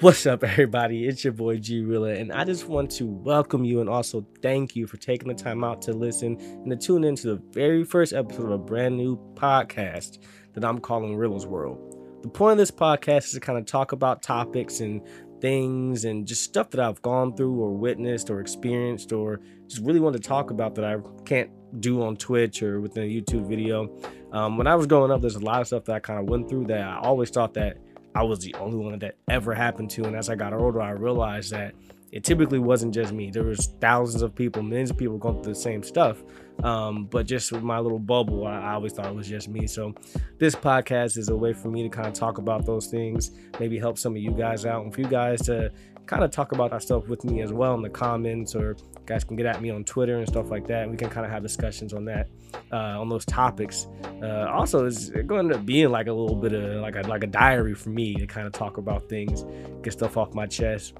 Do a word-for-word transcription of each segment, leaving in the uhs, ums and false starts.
What's up, everybody? It's your boy G-Rilla, and I just want to welcome you and also thank you for taking the time out to listen and to tune in to the very first episode of a brand new podcast that I'm calling Rilla's World. The point of this podcast is to kind of talk about topics and things and just stuff that I've gone through or witnessed or experienced or just really want to talk about that I can't do on Twitch or within a YouTube video. Um, when I was growing up, there's a lot of stuff that I kind of went through that I always thought that I was the only one that ever happened to, and as I got older, I realized that it typically wasn't just me. There was thousands of people, millions of people going through the same stuff, um, but just with my little bubble, I, I always thought it was just me. So this podcast is a way for me to kind of talk about those things, maybe help some of you guys out, and for you guys to kind of talk about that stuff with me as well in the comments, or you guys can get at me on Twitter and stuff like that, and we can kind of have discussions on that, uh on those topics. Uh also, it's going to be like a little bit of like a like a diary for me to kind of talk about things, get stuff off my chest.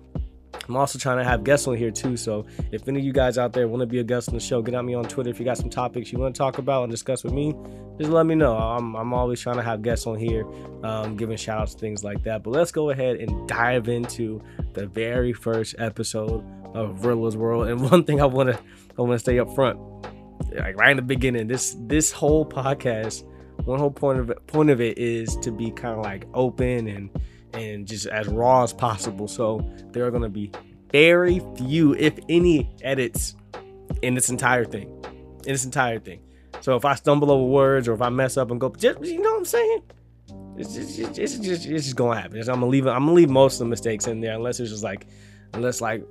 I'm also trying to have guests on here too, so if any of you guys out there want to be a guest on the show, get at me on Twitter. If you got some topics you want to talk about and discuss with me, just let me know. I'm, I'm always trying to have guests on here, um, giving shout outs, things like that. But let's go ahead and dive into the very first episode of Rilla's World. And one thing I want to I want to stay up front, like right in the beginning, this this whole podcast, one whole point of it, point of it is to be kind of like open and and just as raw as possible. So there are going to be very few, if any, edits in this entire thing in this entire thing so if I stumble over words or if I mess up and go, just, you know what I'm saying, it's just it's just, it's just, it's just gonna happen. It's, i'm gonna leave i'm gonna leave most of the mistakes in there, unless it's just like unless like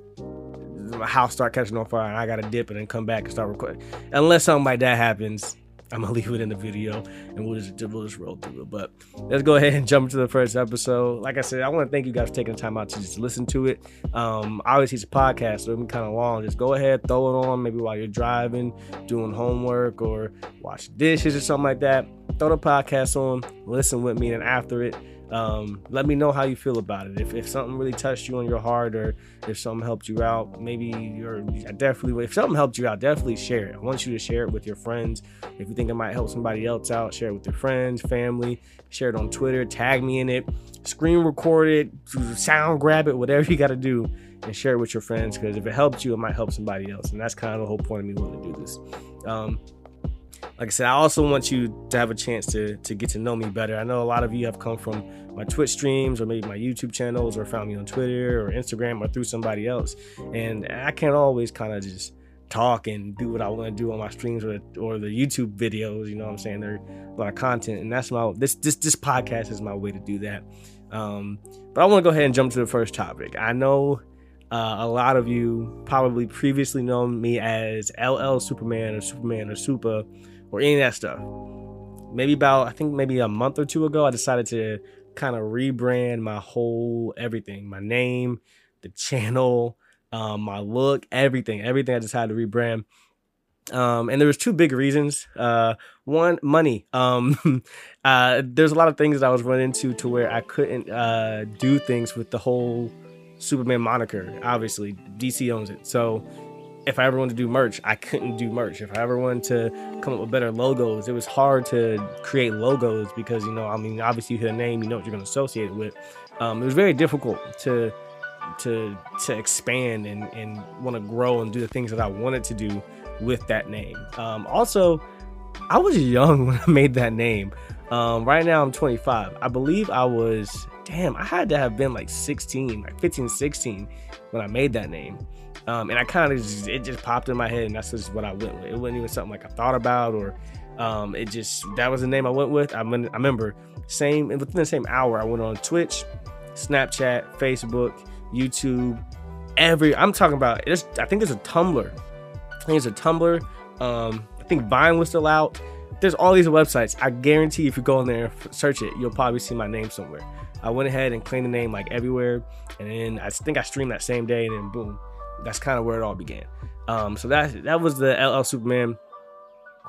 my house start catching on fire and I gotta dip and then come back and start recording. Unless something like that happens, I'm gonna leave it in the video and we'll just, we'll just roll through it. But let's go ahead and jump into the first episode. Like I said, I want to thank you guys for taking the time out to just listen to it. Um, obviously, it's a podcast, so it'll be kind of long. Just go ahead, throw it on maybe while you're driving, doing homework, or wash dishes or something like that. Throw the podcast on, listen with me, and after it, um, let me know how you feel about it. If, if something really touched you on your heart, or if something helped you out, maybe you're definitely, if something helped you out, definitely share it. I want you to share it with your friends. If you think it might help somebody else out, share it with your friends, family, share it on Twitter, tag me in it, screen record it, sound grab it, whatever you got to do, and share it with your friends. Because if it helped you, it might help somebody else. And that's kind of the whole point of me wanting to do this. Um, Like I said, I also want you to have a chance to to get to know me better. I know a lot of you have come from my Twitch streams or maybe my YouTube channels or found me on Twitter or Instagram or through somebody else. And I can't always kind of just talk and do what I want to do on my streams or the, or the YouTube videos. You know what I'm saying? There's a lot of content, and that's my this this this podcast is my way to do that. Um, but I want to go ahead and jump to the first topic. I know Uh, a lot of you probably previously known me as L L Superman or Superman or Super or any of that stuff. Maybe about, I think maybe a month or two ago, I decided to kind of rebrand my whole everything, my name, the channel, um, my look, everything, everything I decided to rebrand. Um, and there was two big reasons. Uh, one, money. Um, uh, there's a lot of things that I was running into to where I couldn't uh, do things with the whole Superman moniker. Obviously, D C owns it. So if I ever wanted to do merch, I couldn't do merch. If I ever wanted to come up with better logos, it was hard to create logos because, you know, I mean, obviously you hear a name, you know what you're going to associate it with. Um, it was very difficult to to to expand and, and want to grow and do the things that I wanted to do with that name. Um, also, I was young when I made that name. Um, right now I'm twenty-five. I believe I was, damn, I had to have been like sixteen, like fifteen, sixteen when I made that name. Um, and I kind of just, it just popped in my head, and that's just what I went with. It wasn't even something like I thought about, or um, it just, that was the name I went with. I, mean, I remember same, within the same hour, I went on Twitch, Snapchat, Facebook, YouTube, every, I'm talking about, it's, I think there's a Tumblr. I think there's a Tumblr. Um, I think Vine was still out. There's all these websites. I guarantee if you go in there and search it, you'll probably see my name somewhere. I went ahead and claimed the name like everywhere, and then I think I streamed that same day, and then boom, that's kind of where it all began. Um, so that that was the L L Superman,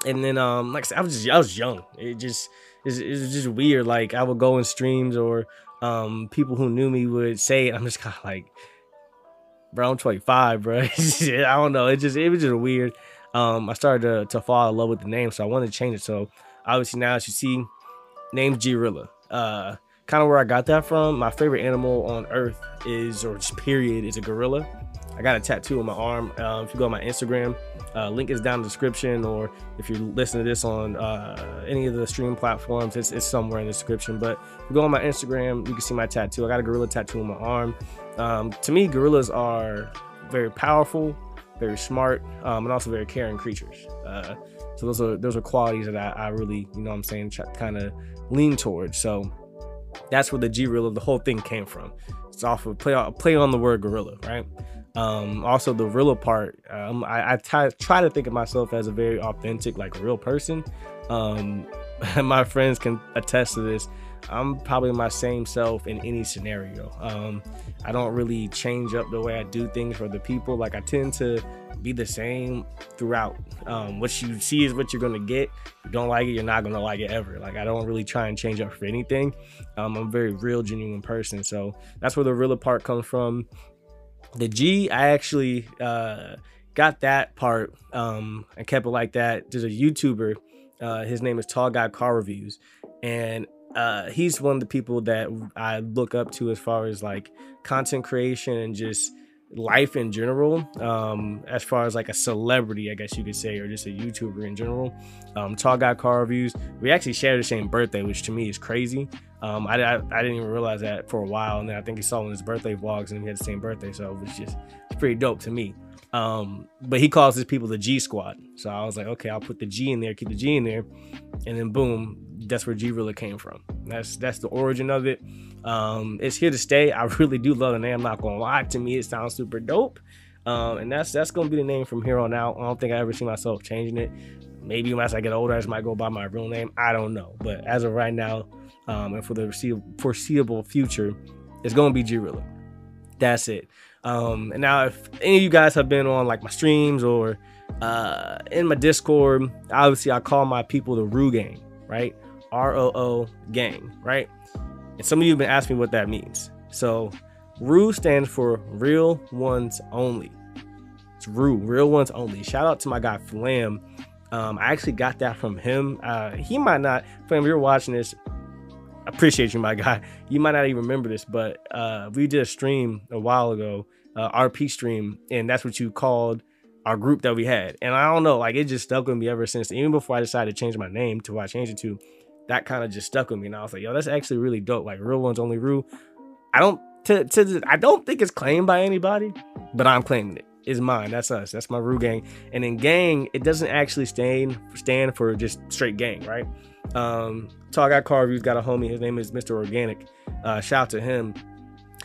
and then um, like I said, I was just, I was young. It just it was just weird. Like I would go in streams, or um, people who knew me would say it. I'm just kind of like, bro, I'm twenty-five, bro. I don't know. It just it was just weird. Um, I started to, to fall in love with the name, so I wanted to change it. So obviously now, as you see, name's G-Rilla. Uh, kind of where I got that from. My favorite animal on earth is, or just period, is a gorilla. I got a tattoo on my arm. Uh, if you go on my Instagram, uh, link is down in the description, or if you listen to this on uh, any of the stream platforms, it's, it's somewhere in the description. But if you go on my Instagram, you can see my tattoo. I got a gorilla tattoo on my arm. Um, to me, gorillas are very powerful, very smart, um, and also very caring creatures. Uh, so those are those are qualities that I, I really, you know what I'm saying, kind of lean towards. So that's where the G-Rilla, the whole thing came from. It's off of play, play on the word gorilla, right? Um, also the Rilla part, um, I, I t- try to think of myself as a very authentic, like real person. Um, my friends can attest to this. I'm probably my same self in any scenario. Um, I don't really change up the way I do things for the people. Like I tend to be the same throughout. Um, what you see is what you're going to get. If you don't like it, you're not going to like it ever. Like I don't really try and change up for anything. Um, I'm a very real, genuine person. So that's where the Rilla part comes from. The G, I actually uh, got that part um, and kept it like that. There's a YouTuber, uh, his name is Tall Guy Car Reviews, and uh, he's one of the people that I look up to as far as like content creation and just life in general. Um, as far as like a celebrity, I guess you could say, or just a YouTuber in general. Um, Tall Guy Car Reviews, we actually share the same birthday, which to me is crazy. Um, I, I, I didn't even realize that for a while, and then I think he saw one of his birthday vlogs, and we had the same birthday, so it was just pretty dope to me. Um, but he calls his people the G Squad, so I was like, okay, I'll put the G in there, keep the G in there, and then boom, that's where G-Rilla came from. That's that's the origin of it. Um, it's here to stay. I really do love the name. I'm not gonna lie, to me, it sounds super dope, um, and that's that's gonna be the name from here on out. I don't think I ever see myself changing it. Maybe as I get older, I just might go by my real name. I don't know, but as of right now. Um, and for the foreseeable future, it's going to be G-Rilla. That's it. Um, and now, if any of you guys have been on like my streams or uh, in my Discord, obviously I call my people the RueGang, right? R O O gang, right? And some of you have been asking me what that means. So Rue stands for real ones only. It's Rue, real ones only. Shout out to my guy Flam. Um, I actually got that from him. Uh, he might not, Flam, if you're watching this, appreciate you, my guy. You might not even remember this, but uh we did a stream a while ago, uh R P stream, and that's what you called our group that we had. And I don't know, like it just stuck with me ever since. Even before I decided to change my name to what I changed it to, that kind of just stuck with me. And I was like, yo, that's actually really dope. Like real ones only Rue. I don't to, to I don't think it's claimed by anybody, but I'm claiming it. It's mine. That's us. That's my Rue gang. And in gang, it doesn't actually stand stand for just straight gang, right? Um, Tall Guy Car Reviews got a homie. His name is Mister Organic. Uh, shout out to him.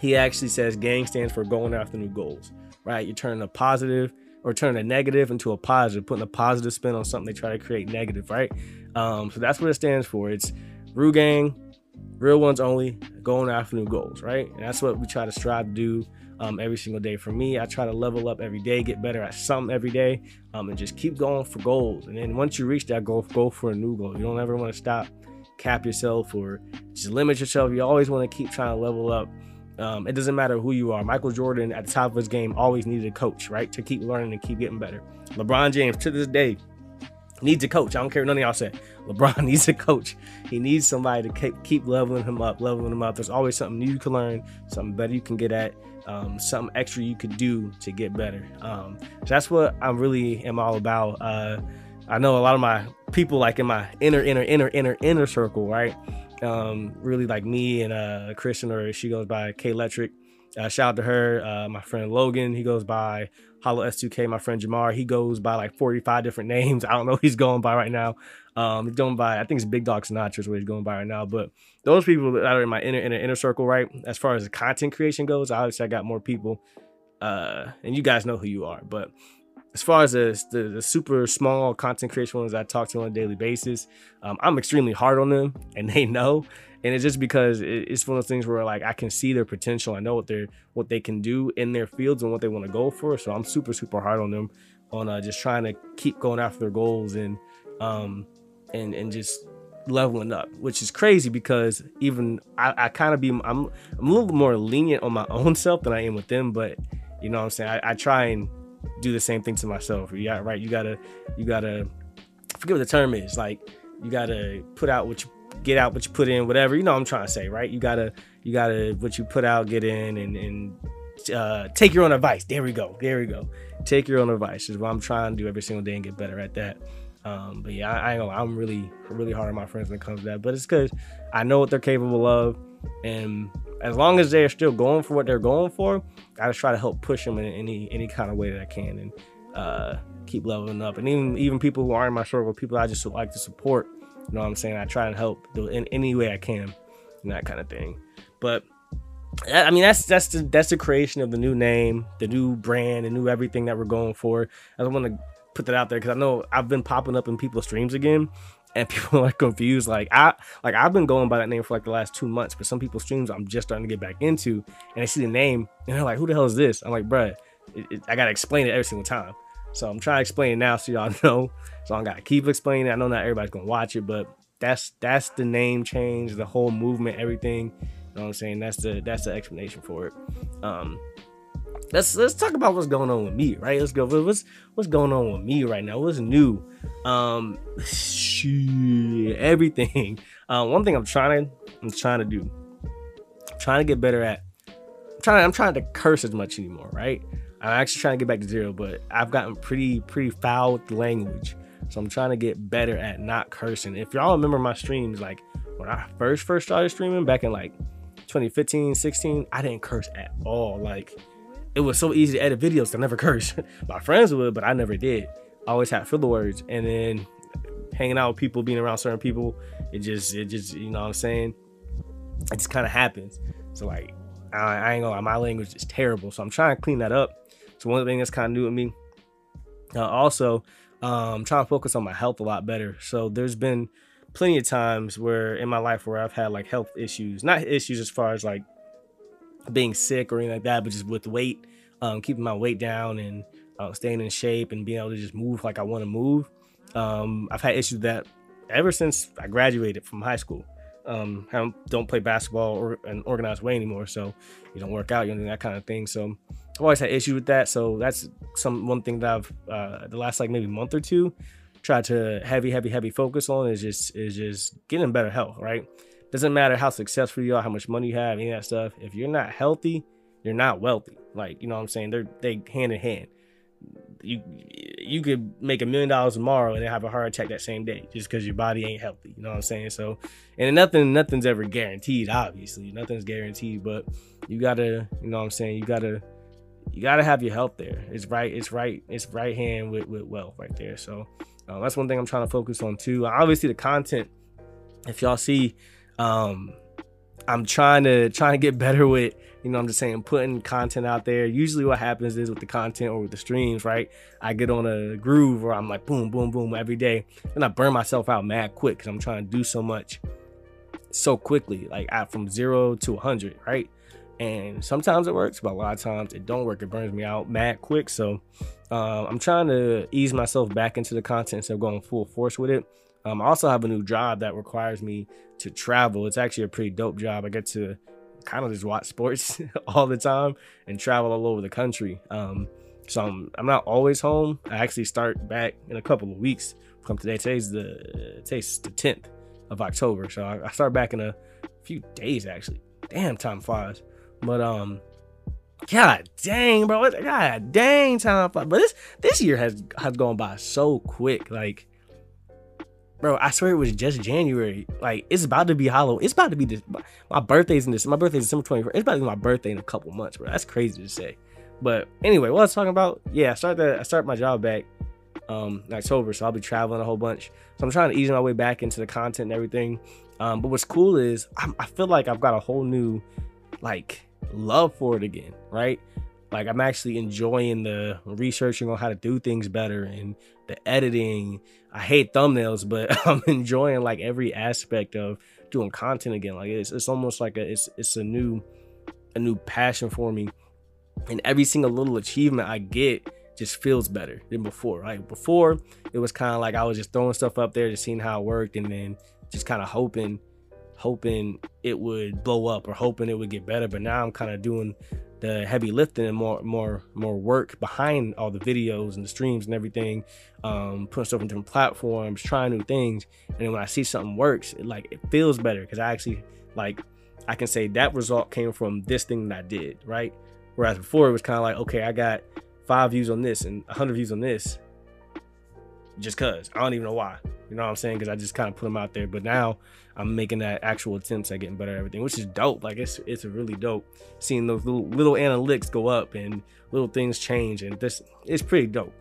He actually says gang stands for going after new goals, right? You're turning a positive or turning a negative into a positive, putting a positive spin on something they try to create negative, right? Um, so that's what it stands for. It's Rue gang, real ones only, going after new goals, right? And that's what we try to strive to do um, every single day. For me, I try to level up every day, get better at something every day, um, and just keep going for goals. And then once you reach that goal, go for a new goal. You don't ever want to stop, cap yourself, or just limit yourself. You always want to keep trying to level up. Um, it doesn't matter who you are. Michael Jordan, at the top of his game, always needed a coach, right? To keep learning and keep getting better. LeBron James, to this day, needs a coach. I don't care what none of y'all said. LeBron needs a coach. He needs somebody to keep leveling him up, leveling him up. There's always something new you can learn, something better you can get at, um, something extra you could do to get better. Um, so that's what I really am all about. Uh, I know a lot of my people, like in my inner, inner, inner, inner, inner circle, right? Um, really like me and uh, Kristen, or she goes by K Electric. Uh, shout out to her. Uh, my friend Logan, he goes by Hollow S two K. My friend Jamar, he goes by like forty-five different names. I don't know what he's going by right now. Um, he's going by, I think it's Big Dog Sinatra is what he's going by right now. But those people that are in my inner, inner, inner circle, right? As far as the content creation goes, obviously I got more people. Uh, and you guys know who you are. But as far as the, the, the super small content creation ones I talk to on a daily basis, um, I'm extremely hard on them, and they know. And it's just because it's one of those things where like I can see their potential. I know what they're what they can do in their fields and what they want to go for. So I'm super, super hard on them on uh, just trying to keep going after their goals and um and and just leveling up, which is crazy because even I, I kind of be I'm I'm a little bit more lenient on my own self than I am with them. But you know what I'm saying? I, I try and do the same thing to myself. Yeah, right. You gotta you gotta I forget what the term is. Like you gotta put out what you get out what you put in, whatever. You know what I'm trying to say, right? You gotta, you gotta, what you put out, get in, and and uh, take your own advice. There we go. There we go. Take your own advice is what I'm trying to do every single day and get better at that. Um, but yeah, I, I know I'm really, really hard on my friends when it comes to that. But it's because I know what they're capable of, and as long as they're still going for what they're going for, I just try to help push them in any any kind of way that I can, and uh, keep leveling up. And even even people who aren't in my circle, people I just like to support. You know what I'm saying? I try and help in any way I can, and that kind of thing. But I mean, that's that's the that's the creation of the new name, the new brand, the new everything that we're going for. I don't want to put that out there because I know I've been popping up in people's streams again, and people are confused. Like I like I've been going by that name for like the last two months, but some people's streams I'm just starting to get back into, and they see the name and they're like, "Who the hell is this?" I'm like, "Bruh, it, it, I gotta explain it every single time." So I'm trying to explain it now so y'all know. So I gotta keep explaining it. I know not everybody's gonna watch it, but that's that's the name change, the whole movement, everything. You know what I'm saying? That's the that's the explanation for it. Um, let's let's talk about what's going on with me, right? Let's go. What's what's going on with me right now? What's new? Um, shit, everything. Uh, one thing I'm trying to I'm trying to do, I'm trying to get better at. I'm trying I'm trying to curse as much anymore, right? I'm actually trying to get back to zero, but I've gotten pretty, pretty foul with the language. So I'm trying to get better at not cursing. If y'all remember my streams, like when I first, first started streaming back in like twenty fifteen, sixteen, I didn't curse at all. Like it was so easy to edit videos to never curse. My friends would, but I never did. I always had filler words. And then hanging out with people, being around certain people, it just, it just, you know what I'm saying? It just kind of happens. So like, I, I ain't gonna lie, my language is terrible. So I'm trying to clean that up. So one thing that's kind of new with me. Uh, also, um, I'm trying to focus on my health a lot better. So there's been plenty of times where in my life where I've had like health issues, not issues as far as like being sick or anything like that, but just with weight, um, keeping my weight down and uh, staying in shape and being able to just move like I want to move. Um, I've had issues that ever since I graduated from high school. Um, I don't play basketball or an organized way anymore. So you don't work out, you don't do that kind of thing. So I've always had issues with that. So that's some one thing that I've uh, the last like maybe month or two tried to heavy, heavy, heavy focus on is just is just getting better health. Right? Doesn't matter how successful you are, how much money you have, any of that stuff. If you're not healthy, you're not wealthy. Like you know what I'm saying? They're they hand in hand. You you could make a million dollars tomorrow and then have a heart attack that same day just because your body ain't healthy. You know what I'm saying? So, and nothing nothing's ever guaranteed. Obviously, nothing's guaranteed. But you gotta, you know what I'm saying? You gotta. You gotta have your health there. It's right. It's right. It's right hand with, with wealth right there. So uh, that's one thing I'm trying to focus on too. Obviously, the content. If y'all see, um, I'm trying to trying to get better with. You know, I'm just saying putting content out there. Usually, what happens is with the content or with the streams, right? I get on a groove where I'm like boom, boom, boom every day, and I burn myself out mad quick because I'm trying to do so much so quickly, like I, from zero to a hundred, right? And sometimes it works, but a lot of times it don't work. It burns me out mad quick. So um, I'm trying to ease myself back into the content instead of going full force with it. Um, I also have a new job that requires me to travel. It's actually a pretty dope job. I get to kind of just watch sports all the time and travel all over the country. Um, so I'm, I'm not always home. I actually start back in a couple of weeks from today. Today's the, today's the tenth of October. So I, I start back in a few days, actually. Damn, time flies. But um, god dang, bro, god dang time. But this this year has has gone by so quick. Like, bro, I swear it was just January. Like, it's about to be Hollow. It's about to be this. My birthday's in this. My birthday's December twenty-first. It's about to be my birthday in a couple months, bro. That's crazy to say. But anyway, what I was talking about? Yeah, I start the I start my job back um in October, so I'll be traveling a whole bunch. So I'm trying to ease my way back into the content and everything. Um, but what's cool is I'm, I feel like I've got a whole new like. love for it again, right? Like I'm actually enjoying the researching on how to do things better and the editing. I hate thumbnails, but I'm enjoying like every aspect of doing content again. Like it's it's almost like a it's it's a new a new passion for me, and every single little achievement I get just feels better than before. Like before, it was kind of like I was just throwing stuff up there, just seeing how it worked, and then just kind of hoping. hoping it would blow up or hoping it would get better. But now I'm kind of doing the heavy lifting and more more more work behind all the videos and the streams and everything, um putting stuff on different platforms, trying new things. And then when I see something works, it, like, it feels better, because I actually, like, I can say that result came from this thing that I did, right? Whereas before it was kind of like, okay, I got five views on this and one hundred views on this just because I don't even know why, you know what I'm saying, because I just kind of put them out there. But now I'm making that actual attempts at getting better at everything, which is dope. Like, it's it's really dope seeing those little, little analytics go up and little things change, and this it's pretty dope.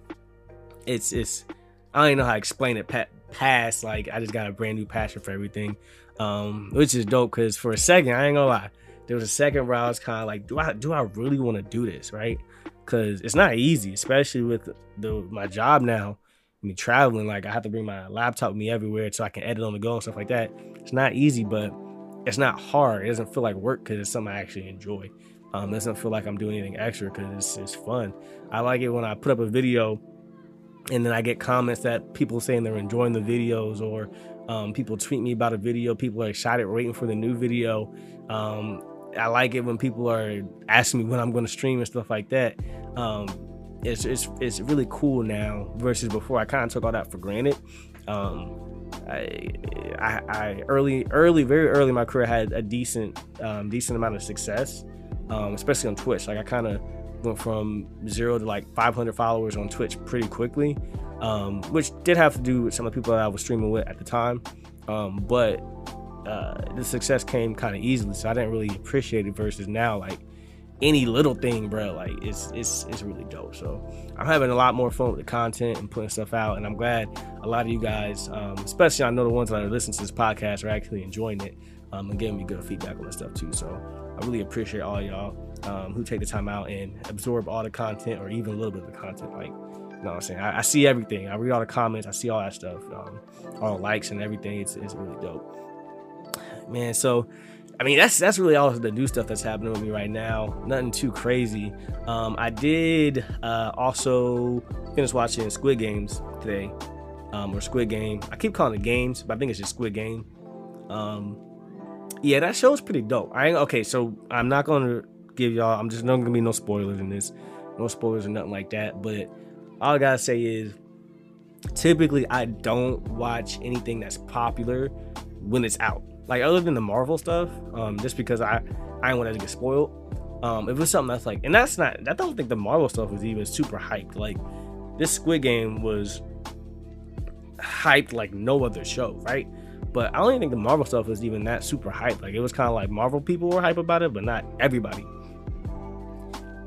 It's it's I don't even know how to explain it past, like, I just got a brand new passion for everything, um which is dope. Because for a second, I ain't gonna lie, there was a second where I was kind of like, do I do I really want to do this, right? Because it's not easy, especially with the my job now. I mean, traveling, like, I have to bring my laptop with me everywhere so I can edit on the go and stuff like that. It's not easy, but it's not hard. It doesn't feel like work because it's something I actually enjoy. Um, it doesn't feel like I'm doing anything extra because it's, it's fun. I like it when I put up a video and then I get comments that people saying they're enjoying the videos, or um, people tweet me about a video. People are excited, waiting for the new video. Um, I like it when people are asking me when I'm going to stream and stuff like that. Um, It's, it's it's really cool now versus before. I kind of took all that for granted. Um, I, I, I early early very early in my career had a decent um, decent amount of success, um, especially on Twitch. Like, I kind of went from zero to like five hundred followers on Twitch pretty quickly, um, which did have to do with some of the people that I was streaming with at the time. Um, but uh, the success came kind of easily, so I didn't really appreciate it. Versus now, like, any little thing, bro, like, it's it's it's really dope. So I'm having a lot more fun with the content and putting stuff out, and I'm glad a lot of you guys, um especially, I know the ones that are listening to this podcast, are actually enjoying it, um and giving me good feedback on this stuff too. So I really appreciate all y'all um who take the time out and absorb all the content, or even a little bit of the content. Like, you know what I'm saying, I, I see everything, I read all the comments, I see all that stuff, um all the likes and everything. It's, it's really dope, man. So I mean, that's that's really all the new stuff that's happening with me right now. Nothing too crazy. Um, I did uh, also finish watching Squid Games today, um, or Squid Game. I keep calling it games, but I think it's just Squid Game. Um, yeah, that show's pretty dope. I ain't, okay, so I'm not gonna give y'all. I'm just not gonna be no spoilers in this, no spoilers or nothing like that. But all I gotta say is, typically I don't watch anything that's popular when it's out. Like, other than the Marvel stuff, um, just because I, I didn't want to get spoiled. Um, it was something that's like, and that's not, I don't think the Marvel stuff was even super hyped. Like, this Squid Game was hyped like no other show, right? But I don't even think the Marvel stuff was even that super hyped. Like, it was kind of like Marvel people were hype about it, but not everybody.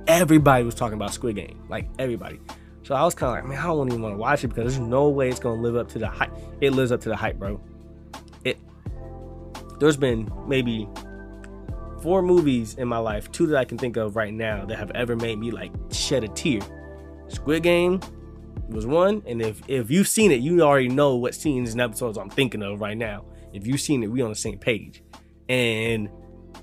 Everybody was talking about Squid Game, like, everybody. So I was kind of like, man, I don't even want to watch it because there's no way it's going to live up to the hype. It lives up to the hype, bro. It There's been maybe four movies in my life, two that I can think of right now, that have ever made me like shed a tear. Squid Game was one, and if if you've seen it, you already know what scenes and episodes I'm thinking of right now. If you've seen it, we on the same page. And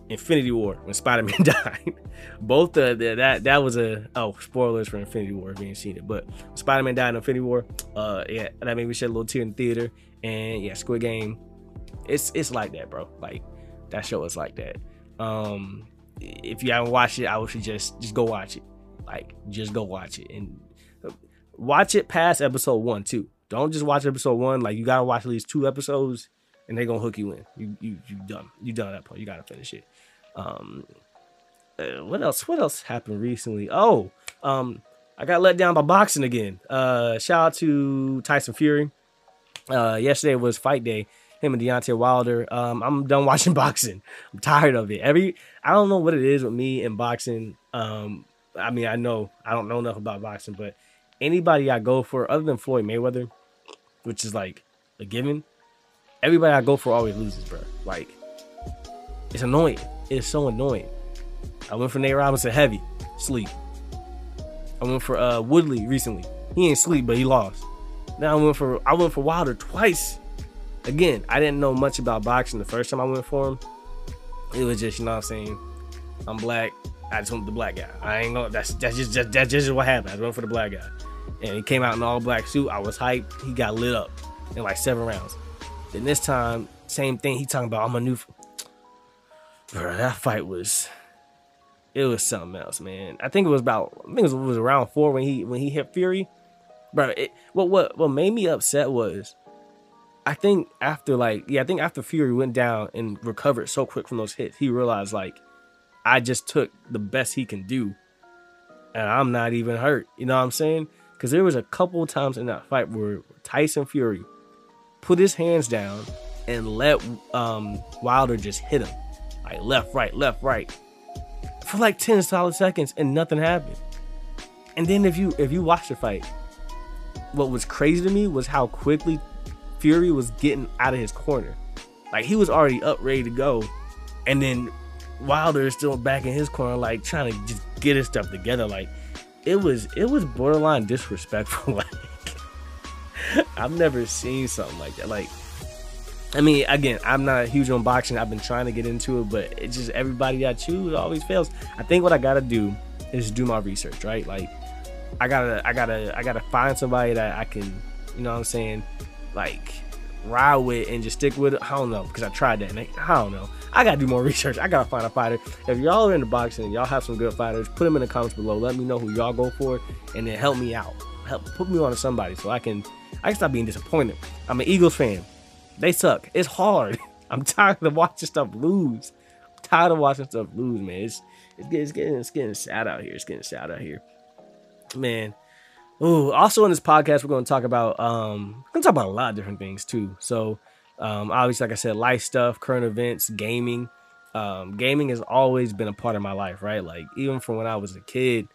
Infinity War, when Spider-Man died, both the, the that that was a oh spoilers for Infinity War if you ain't seen it, but Spider-Man died in Infinity War. Uh, yeah, that made me shed a little tear in the theater. And yeah, Squid Game. It's it's like that, bro. Like, that show is like that. Um, if you haven't watched it, I would suggest just go watch it. Like, just go watch it and watch it past episode one too. Don't just watch episode one. Like, you gotta watch at least two episodes, and they're gonna hook you in. You you you done. You done at that point. You gotta finish it. Um, uh, what else? What else happened recently? Oh, um, I got let down by boxing again. Uh, shout out to Tyson Fury. Uh, yesterday was fight day. Him and Deontay Wilder. Um, I'm done watching boxing. I'm tired of it. Every I don't know what it is with me and boxing. Um, I mean, I know I don't know enough about boxing, but anybody I go for, other than Floyd Mayweather, which is like a given, everybody I go for always loses, bro. Like, it's annoying. It's so annoying. I went for Nate Robinson heavy, sleep. I went for uh, Woodley recently. He ain't sleep, but he lost. Now I went for I went for Wilder twice. Again, I didn't know much about boxing the first time I went for him. It was just, you know what I'm saying, I'm black. I just went with the black guy. I ain't know. That's that's just, just that's just what happened. I just went for the black guy, and he came out in an all black suit. I was hyped. He got lit up in like seven rounds. Then this time, same thing. He talking about I'm a new. Bro, that fight was it was something else, man. I think it was about, I think it was, it was around four when he when he hit Fury, bro. It, what what what made me upset was, I think after like yeah, I think after Fury went down and recovered so quick from those hits, he realized like, I just took the best he can do, and I'm not even hurt. You know what I'm saying? Because there was a couple times in that fight where Tyson Fury put his hands down and let um, Wilder just hit him, like left, right, left, right, for like ten solid seconds, and nothing happened. And then if you if you watch the fight, what was crazy to me was how quickly Fury was getting out of his corner. Like, he was already up, ready to go, and then Wilder is still back in his corner, like trying to just get his stuff together. Like, it was it was borderline disrespectful. Like, I've never seen something like that. Like, I mean, again, I'm not huge on boxing. I've been trying to get into it, but it's just everybody I choose always fails. I think what I gotta do is do my research, right? Like, I gotta, I gotta, I gotta find somebody that I can, you know what I'm saying, like, ride with and just stick with it. I don't know, because I tried that, and I, I don't know. I gotta do more research. I gotta find a fighter. If y'all are into boxing and y'all have some good fighters, put them in the comments below. Let me know who y'all go for, and then help me out. Help put me on to somebody so I can I can stop being disappointed. I'm an Eagles fan. They suck. It's hard. I'm tired of watching stuff lose. I'm tired of watching stuff lose, man. It's it's getting it's getting, it's getting sad out here. It's getting sad out here, man. Ooh, also in this podcast, we're going to talk about um, we're going to talk about a lot of different things too. So, um, obviously, like I said, life stuff, current events, gaming. Um, gaming has always been a part of my life, right? Like, even from when I was a kid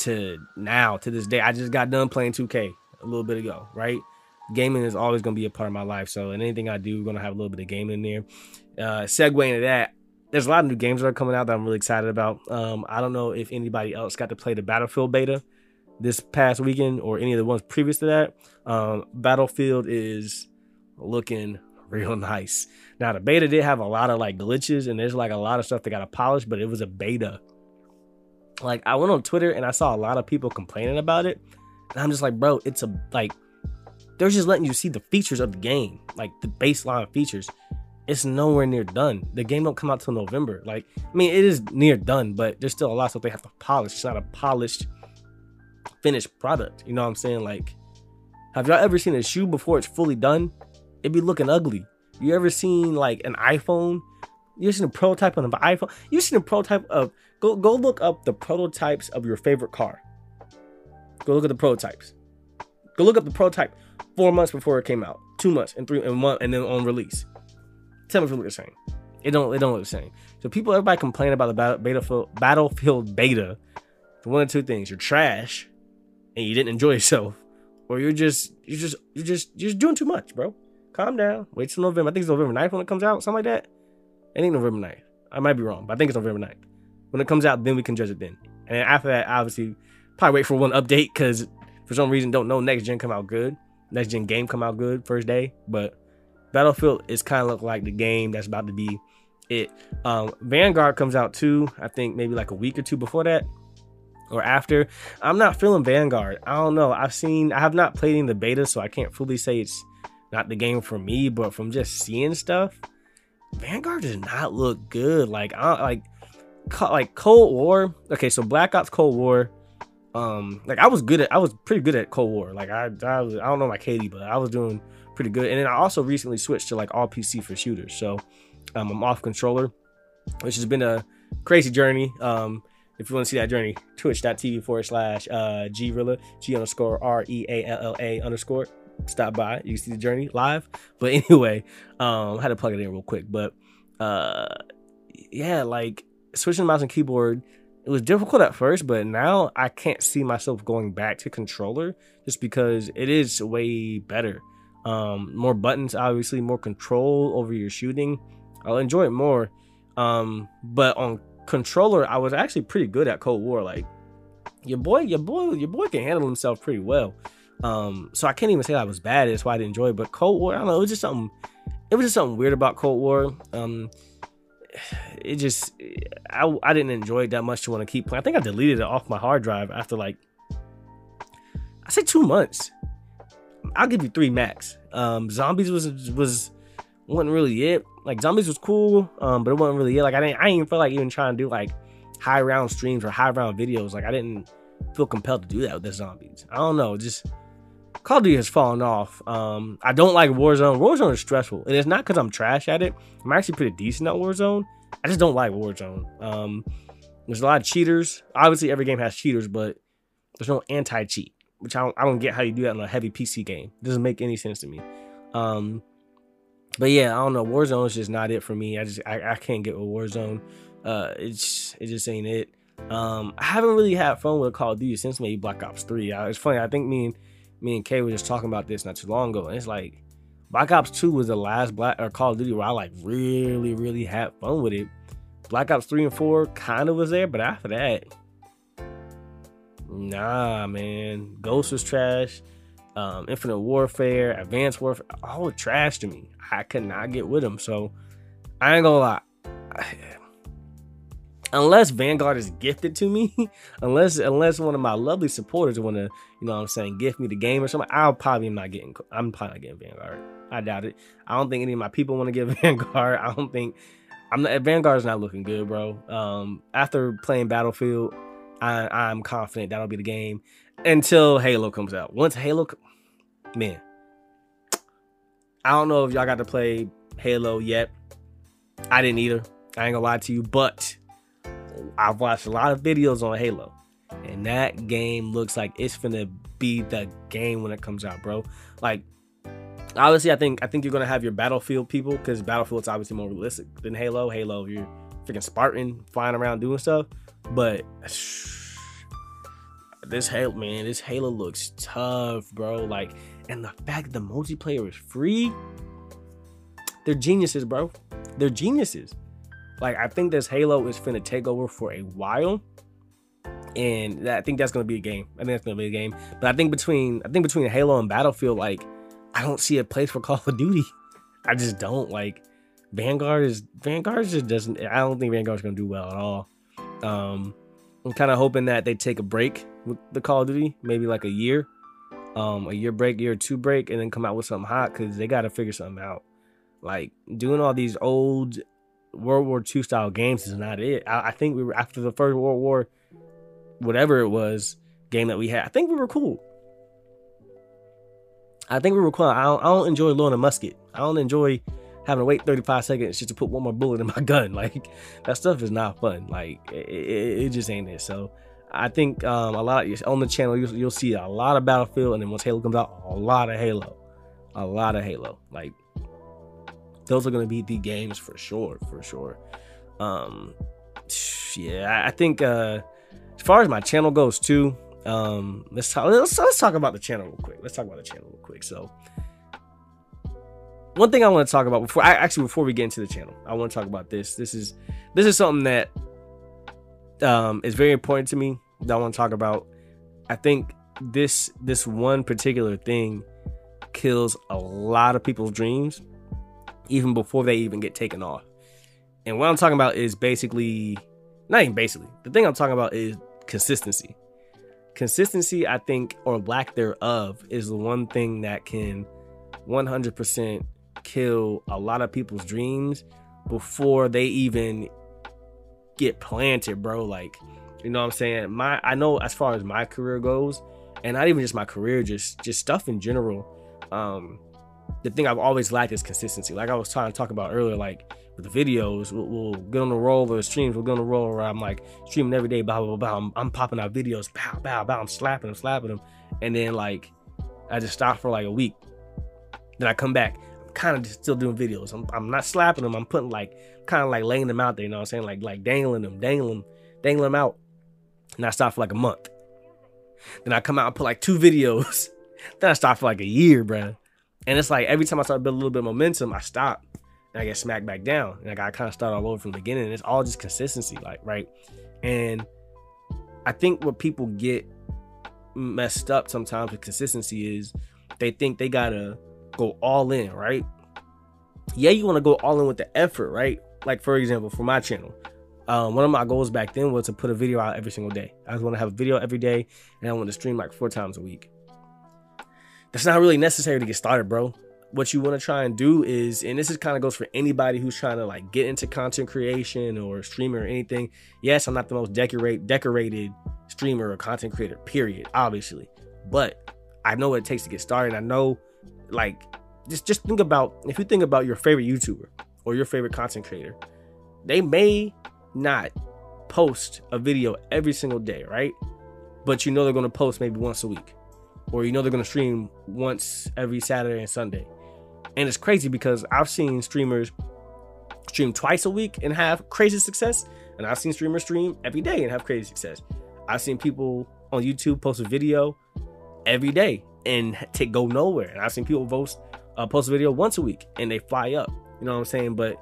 to now, to this day. I just got done playing two K a little bit ago, right? Gaming is always going to be a part of my life. So, in anything I do, we're going to have a little bit of gaming in there. Uh, segue into that. There's a lot of new games that are coming out that I'm really excited about. Um, I don't know if anybody else got to play the Battlefield beta this past weekend, or any of the ones previous to that. um Battlefield is looking real nice. Now, the beta did have a lot of like glitches, and there's like a lot of stuff that got to polish, but it was a beta. Like, I went on Twitter and I saw a lot of people complaining about it, and I'm just like, bro, it's a like they're just letting you see the features of the game, like the baseline features. It's nowhere near done. The game don't come out till November. Like, I mean, it is near done, but there's still a lot of stuff they have to polish. It's not a polished finished product. You know what I'm saying? Like, have y'all ever seen a shoe before it's fully done? It'd be looking ugly. You ever seen like an iPhone? You ever seen a prototype on an iPhone? You seen a prototype of go go look up the prototypes of your favorite car. Go look at the prototypes. Go look up the prototype four months before it came out, two months and three and one and then on release. Tell me if it looks the same. It don't. It don't look the same. So people, everybody complain about the beta, Battlefield beta. For one of two things: you're trash and you didn't enjoy yourself, or you're just you're just you're just you're just doing too much, bro. Calm down. Wait till November. I think it's November ninth when it comes out, something like that. It ain't November ninth. I might be wrong, but I think it's November ninth. When it comes out, then we can judge it then. And then after that, obviously, probably wait for one update, because for some reason, don't know, next gen come out good. Next gen game come out good first day, but Battlefield is kind of look like the game that's about to be it. Um, Vanguard comes out too, I think maybe like a week or two before that, or after. I'm not feeling Vanguard. I don't know. I've seen, I have not played in the beta, so I can't fully say it's not the game for me, but from just seeing stuff, Vanguard does not look good. Like, I like, like Cold War. Okay, so Black Ops Cold War. Um, like I was good at, I was pretty good at Cold War. Like I, I was, I don't know my K D, but I was doing pretty good. And then I also recently switched to like all P C for shooters. So, um, I'm off controller, which has been a crazy journey. Um, If you want to see that journey, twitch.tv forward slash G-Rilla, G underscore R E A L L A underscore. Stop by. You can see the journey live. But anyway, um, I had to plug it in real quick. But uh, yeah, like switching mouse and keyboard, it was difficult at first, but now I can't see myself going back to controller just because it is way better. Um, more buttons, obviously, more control over your shooting. I'll enjoy it more. Um, but on controller, I was actually pretty good at Cold War. Like your boy your boy your boy can handle himself pretty well, um so I can't even say that I was bad. That's why I didn't enjoy it. But Cold War, I don't know, it was just something it was just something weird about Cold War. um it just I, I didn't enjoy it that much to want to keep playing. I think I deleted it off my hard drive after like I say two months. I'll give you three max. um zombies was was wasn't really it. Like zombies was cool, um, but it wasn't really it. Like I didn't, I didn't even feel like even trying to do like high round streams or high round videos. Like, I didn't feel compelled to do that with the zombies. I don't know. Just Call of Duty has fallen off. Um, I don't like Warzone. Warzone is stressful, and it's not because I'm trash at it. I'm actually pretty decent at Warzone. I just don't like Warzone. Um, there's a lot of cheaters. Obviously, every game has cheaters, but there's no anti-cheat, which I don't, I don't get how you do that in a heavy P C game. It doesn't make any sense to me. Um, but yeah, I don't know. Warzone is just not it for me. I just I, I can't get with Warzone. Uh, it's it just ain't it. Um, I haven't really had fun with Call of Duty since maybe Black Ops three. I, it's funny. I think me and Me and Kay were just talking about this not too long ago, and it's like Black Ops two was the last Black or Call of Duty where I like really, really had fun with it. Black Ops three and four kind of was there, but after that, nah, man. Ghost was trash. Um, Infinite Warfare, Advanced Warfare, all trash to me. I could not get with them, so I ain't gonna lie. Unless Vanguard is gifted to me, unless unless one of my lovely supporters want to, you know what I'm saying, gift me the game or something, I'll probably not getting, I'm probably not getting Vanguard. I doubt it. I don't think any of my people want to get Vanguard. I don't think, I'm not, Vanguard's not looking good, bro. Um, after playing Battlefield, I, I'm confident that'll be the game until Halo comes out. Once Halo, man, I don't know if y'all got to play Halo yet. I didn't either. I ain't gonna lie to you, but I've watched a lot of videos on Halo, and that game looks like it's gonna be the game when it comes out, bro. Like, obviously, I think I think you're gonna have your Battlefield people, because Battlefield's obviously more realistic than Halo. Halo, you're freaking Spartan flying around doing stuff, but shh, this Halo, man, this Halo looks tough, bro. Like, and the fact that the multiplayer is free, they're geniuses, bro. They're geniuses. Like, I think this Halo is finna take over for a while, and that, I think that's gonna be a game. I think that's gonna be a game. But I think between I think between Halo and Battlefield, like, I don't see a place for Call of Duty. I just don't. Like, Vanguard is Vanguard just doesn't. I don't think Vanguard's gonna do well at all. Um, I'm kind of hoping that they take a break with the Call of Duty, maybe like a year, um, a year break, year two break, and then come out with something hot, because they gotta figure something out. Like, doing all these old World War Two style games is not it. I, I think we were after the first World War, whatever it was, game that we had. I think we were cool. I think we were cool. I don't, I don't enjoy loading a musket. I don't enjoy having to wait thirty-five seconds just to put one more bullet in my gun. Like, that stuff is not fun. Like, it, it, it just ain't it. So I think um, a lot of, on the channel, you'll, you'll see a lot of Battlefield, and then once Halo comes out, a lot of Halo, a lot of Halo. Like, those are going to be the games for sure, for sure. Um, yeah, I think uh, as far as my channel goes too, um, let's talk. Let's, let's talk about the channel real quick. Let's talk about the channel real quick. So, one thing I want to talk about before, I actually before we get into the channel, I want to talk about this. This is this is something that um, is very important to me that I want to talk about. I think this this one particular thing kills a lot of people's dreams, even before they even get taken off. And what I'm talking about is basically, not even basically, the thing I'm talking about is consistency. Consistency, I think, or lack thereof, is the one thing that can one hundred percent kill a lot of people's dreams before they even get planted, bro. Like, you know what I'm saying? My, I know as far as my career goes, and not even just my career, just, just stuff in general, um, the thing I've always lacked is consistency. Like I was trying to talk about earlier, like with the videos, we'll, we'll get on the roll or the streams. We're going to roll where I'm like streaming every day, blah, blah, blah. I'm, I'm popping out videos, bow, bow, bow. I'm slapping them, slapping them. And then like, I just stop for like a week. Then I come back. I'm kind of just still doing videos. I'm, I'm not slapping them. I'm putting like, kind of like laying them out there. You know what I'm saying? Like, like dangling them, dangling, dangling them out. And I stop for like a month. Then I come out and put like two videos. Then I stop for like a year, bruh. And it's like every time I start to build a little bit of momentum, I stop and I get smacked back down. And I got to kind of start all over from the beginning. And it's all just consistency, like, right? And I think what people get messed up sometimes with consistency is they think they got to go all in, right? Yeah, you want to go all in with the effort, right? Like, for example, for my channel, um, one of my goals back then was to put a video out every single day. I just want to have a video every day, and I want to stream like four times a week. That's not really necessary to get started, bro. what you want to try and do is, and this is kind of goes for anybody who's trying to like get into content creation or streamer or anything. Yes, I'm not the most decorate decorated streamer or content creator, period, obviously, but I know what it takes to get started. I know, like, just just think about, if you think about your favorite YouTuber or your favorite content creator, they may not post a video every single day, right? But you know they're going to post maybe once a week, or you know they're going to stream once every Saturday and Sunday. And it's crazy because I've seen streamers stream twice a week and have crazy success, and I've seen streamers stream every day and have crazy success. I've seen people on YouTube post a video every day and take go nowhere, and I've seen people post uh, post a video once a week and they fly up. You know what I'm saying? But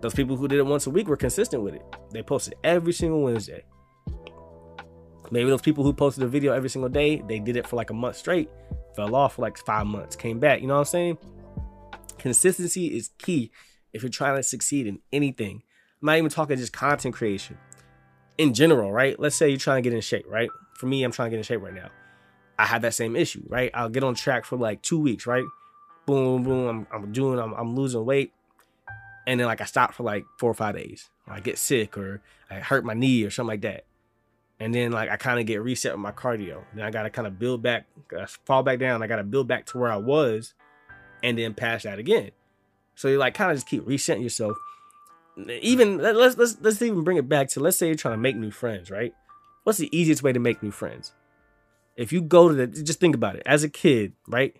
those people who did it once a week were consistent with it. They posted every single Wednesday. Maybe those people who posted a video every single day, they did it for like a month straight, fell off for like five months, came back. You know what I'm saying? Consistency is key if you're trying to succeed in anything. I'm not even talking just content creation. In general, right? Let's say you're trying to get in shape, right? For me, I'm trying to get in shape right now. I have that same issue, right? I'll get on track for like two weeks, right? Boom, boom, I'm, I'm doing, I'm, I'm losing weight. And then like I stop for like four or five days. I get sick or I hurt my knee or something like that. And then like I kind of get reset with my cardio. Then I got to kind of build back, fall back down. I got to build back to where I was and then pass that again. So you like kind of just keep resetting yourself. Even let's, let's, let's even bring it back to, let's say you're trying to make new friends, right? What's the easiest way to make new friends? If you go to the, just think about it. As a kid, right?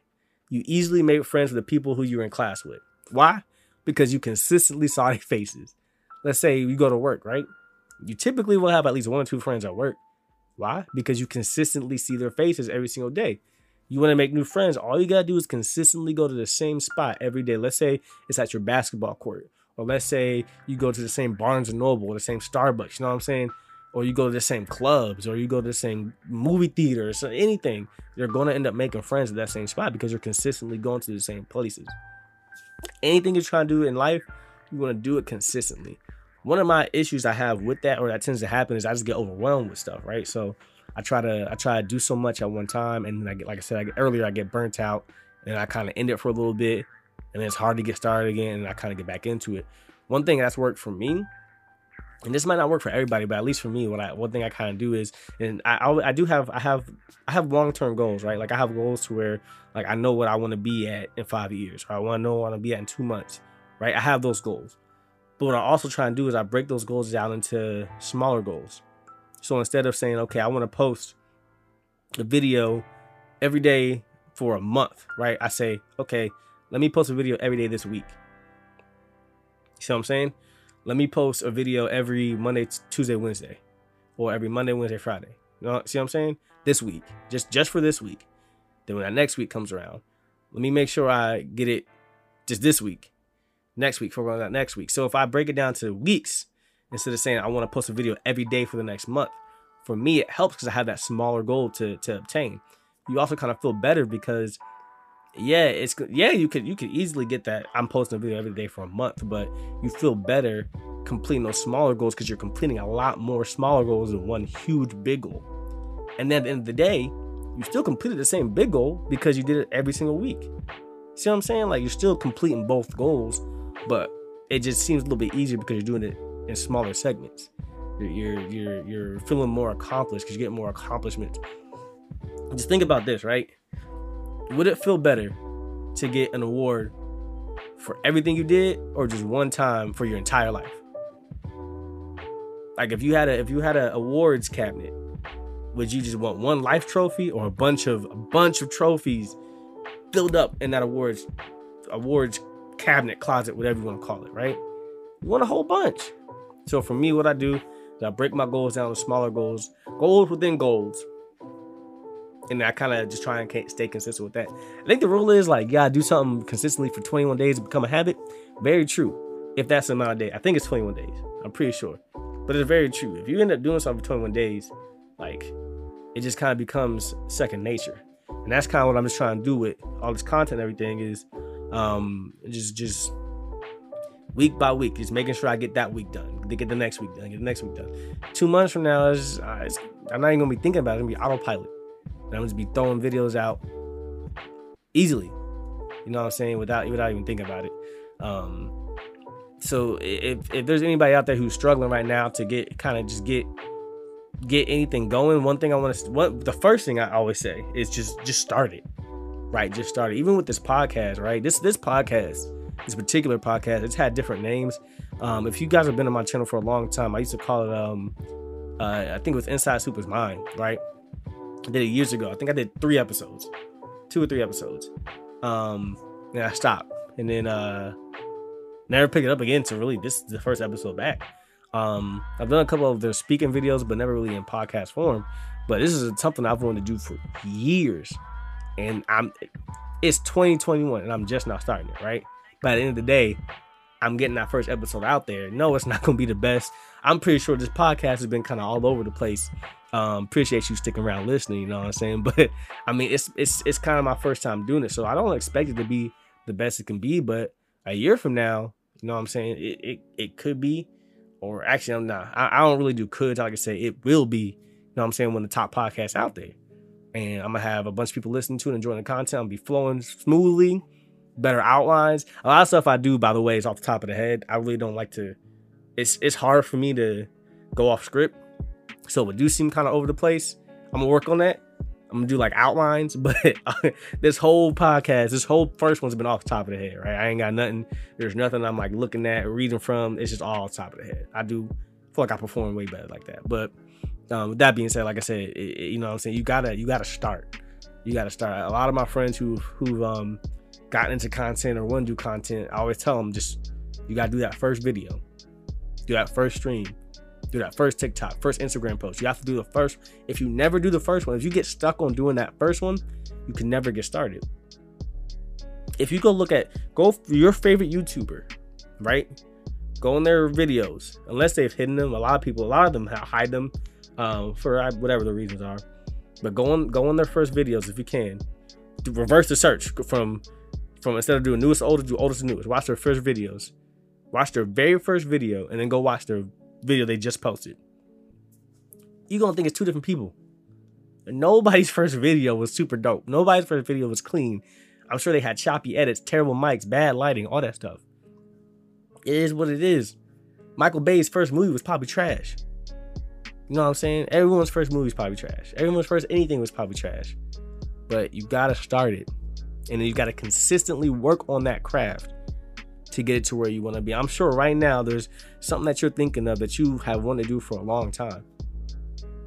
You easily made friends with the people who you were in class with. Why? Because you consistently saw their faces. Let's say you go to work, right? You typically will have at least one or two friends at work. Why? Because you consistently see their faces every single day. You want to make new friends. All you got to do is consistently go to the same spot every day. Let's say it's at your basketball court. Or let's say you go to the same Barnes and Noble or the same Starbucks. You know what I'm saying? Or you go to the same clubs, or you go to the same movie theater, or anything. You're going to end up making friends at that same spot because you're consistently going to the same places. Anything you're trying to do in life, you want to do it consistently. One of my issues I have with that, or that tends to happen, is I just get overwhelmed with stuff, right? So I try to I try to do so much at one time, and then I get, like I said I get, earlier, I get burnt out, and I kind of end it for a little bit, and then it's hard to get started again, and I kind of get back into it. One thing that's worked for me, and this might not work for everybody, but at least for me, what I one thing I kind of do is, and I, I I do have I have I have long-term goals, right? Like I have goals to where like I know what I want to be at in five years, or I want to know what I want to be at in two months, right? I have those goals, but what I also try and do is I break those goals down into smaller goals. So instead of saying, okay, I want to post a video every day for a month, right? I say, okay, let me post a video every day this week. You see what I'm saying? Let me post a video every Monday, Tuesday, Wednesday, or every Monday, Wednesday, Friday. You know, see what I'm saying? This week, just just for this week. Then when that next week comes around, let me make sure I get it just this week, next week, for that next week. So if I break it down to weeks, instead of saying I want to post a video every day for the next month, for me, it helps because I have that smaller goal to, to obtain. You also kind of feel better because, yeah, it's yeah, you could you could easily get that I'm posting a video every day for a month, but you feel better completing those smaller goals because you're completing a lot more smaller goals than one huge big goal. And then at the end of the day, you still completed the same big goal because you did it every single week. See what I'm saying? Like, you're still completing both goals, but it just seems a little bit easier because you're doing it in smaller segments. You're you're you're, you're feeling more accomplished because you get more accomplishments. Just think about this, right? Would it feel better to get an award for everything you did, or just one time for your entire life? Like, if you had a if you had an awards cabinet, would you just want one life trophy or a bunch of a bunch of trophies filled up in that awards awards cabinet, closet, whatever you want to call it, right? You want a whole bunch. So for me, what I do is I break my goals down to smaller goals, goals within goals. And I kind of just try and stay consistent with that. I think the rule is like, yeah, do something consistently for twenty-one days to become a habit. Very true. If that's the amount of days. I think it's twenty-one days. I'm pretty sure. But it's very true. If you end up doing something for twenty-one days, like, it just kind of becomes second nature. And that's kind of what I'm just trying to do with all this content and everything is um, just just week by week. Just making sure I get that week done. Get the next week done. Get the next week done. Two months from now, it's just, uh, it's, I'm not even going to be thinking about it. It's going to be autopilot. I'm just be throwing videos out easily. You know what I'm saying? Without without even thinking about it. Um, so if if there's anybody out there who's struggling right now to get kind of just get get anything going, one thing I want to what the first thing I always say is just just start it. Right, just started. Even with this podcast, right? This this podcast, this particular podcast, it's had different names. Um, if you guys have been on my channel for a long time, I used to call it, um, uh, I think it was Inside Super's Mind, right? I did it years ago. I think I did three episodes, two or three episodes. Um, and I stopped, and then uh, never picked it up again. So really, this is the first episode back. Um, I've done a couple of their speaking videos, but never really in podcast form. But this is something I've wanted to do for years. And I'm, it's twenty twenty-one, and I'm just now starting it, right? By the end of the day, I'm getting that first episode out there. No, it's not going to be the best. I'm pretty sure this podcast has been kind of all over the place. Um, appreciate you sticking around listening, you know what I'm saying? But, I mean, it's it's it's kind of my first time doing it, so I don't expect it to be the best it can be, but a year from now, you know what I'm saying, it it, it could be, or actually, I'm not. I, I don't really do coulds. Like I say, it will be, you know what I'm saying, one of the top podcasts out there. And I'm going to have a bunch of people listening to it, enjoying the content. I'll be flowing smoothly, better outlines. A lot of stuff I do, by the way, is off the top of the head. I really don't like to, it's it's hard for me to go off script. So it do seem kind of over the place. I'm going to work on that. I'm going to do like outlines. But this whole podcast, this whole first one's been off the top of the head, right? I ain't got nothing. There's nothing I'm like looking at, reading from. It's just all off the top of the head. I do feel like I perform way better like that. But Um, with that being said, like I said, it, it, you know what I'm saying? You gotta, you gotta start. You gotta start. A lot of my friends who, who've um, gotten into content or want to do content, I always tell them, just, you gotta do that first video, do that first stream, do that first TikTok, first Instagram post. You have to do the first. If you never do the first one, if you get stuck on doing that first one, you can never get started. If you go look at, go for your favorite YouTuber, right? Go in their videos, unless they've hidden them. A lot of people, a lot of them hide them. Um, for whatever the reasons are, but go on, go on their first videos if you can. Do reverse the search from from instead of doing newest to oldest, do oldest to newest. Watch their first videos, watch their very first video, and then go watch their video they just posted. You're gonna think it's two different people. Nobody's first video was super dope. Nobody's first video was clean. I'm sure they had choppy edits, terrible mics, bad lighting, all that stuff. It is what it is. Michael Bay's first movie was probably trash. You know what I'm saying? Everyone's first movie is probably trash. Everyone's first anything was probably trash. But you gotta start it. And then you gotta consistently work on that craft to get it to where you wanna be. I'm sure right now there's something that you're thinking of that you have wanted to do for a long time.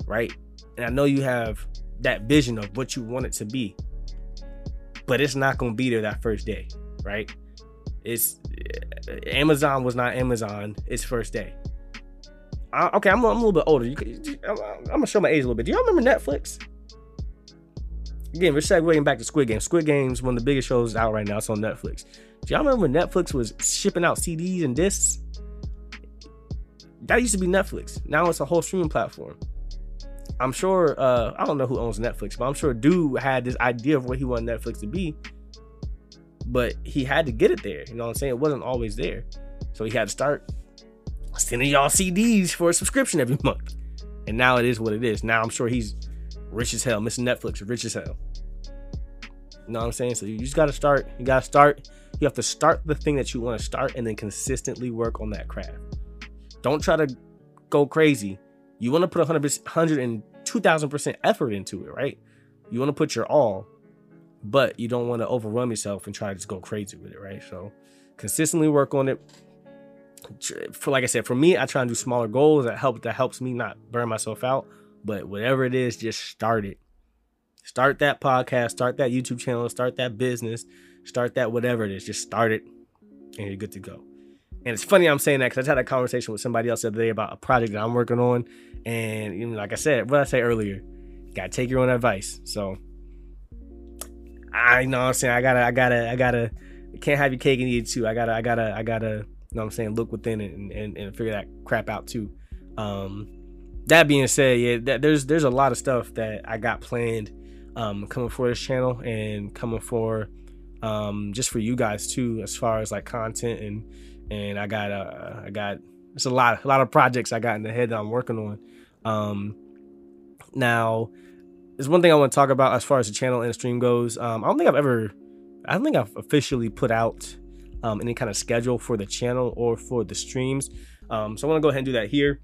Right? And I know you have that vision of what you want it to be. But it's not gonna be there that first day. Right? It's Amazon was not Amazon its first day. I, okay, I'm, I'm a little bit older. You, I'm, I'm gonna show my age a little bit. Do y'all remember Netflix? Again, we're segueing back to Squid Game. Squid Game's one of the biggest shows out right now. It's on Netflix. Do y'all remember when Netflix was shipping out C Ds and discs? That used to be Netflix. Now it's a whole streaming platform. I'm sure. Uh, I don't know who owns Netflix, but I'm sure dude had this idea of what he wanted Netflix to be, but he had to get it there. You know what I'm saying? It wasn't always there, so he had to start sending y'all C Ds for a subscription every month. And now it is what it is. Now I'm sure he's rich as hell. Mister Netflix, rich as hell. You know what I'm saying? So you just got to start. You got to start. You have to start the thing that you want to start and then consistently work on that craft. Don't try to go crazy. You want to put one hundred and two thousand percent effort into it, right? You want to put your all, but you don't want to overwhelm yourself and try to just go crazy with it, right? So consistently work on it. For like I said, for me, I try and do smaller goals that help that helps me not burn myself out. But whatever it is, just start it. Start that podcast, start that YouTube channel, start that business, start that whatever it is. Just start it and you're good to go. And it's funny I'm saying that because I just had a conversation with somebody else the other day about a project that I'm working on. And you know, like I said, what I said earlier, you gotta take your own advice. So I know what I'm saying, I gotta, I gotta, I gotta, can't have your cake and eat it too. I gotta, I gotta, I gotta. You know what I'm saying? Look within and, and, and figure that crap out too. Um, that being said, yeah, that, there's there's a lot of stuff that I got planned um, coming for this channel and coming for um, just for you guys too, as far as like content and and I got uh, I got it's a lot a lot of projects I got in the head that I'm working on. Um, now, there's one thing I want to talk about as far as the channel and the stream goes. Um, I don't think I've ever I don't think I've officially put out um, any kind of schedule for the channel or for the streams. Um, so I want to go ahead and do that here.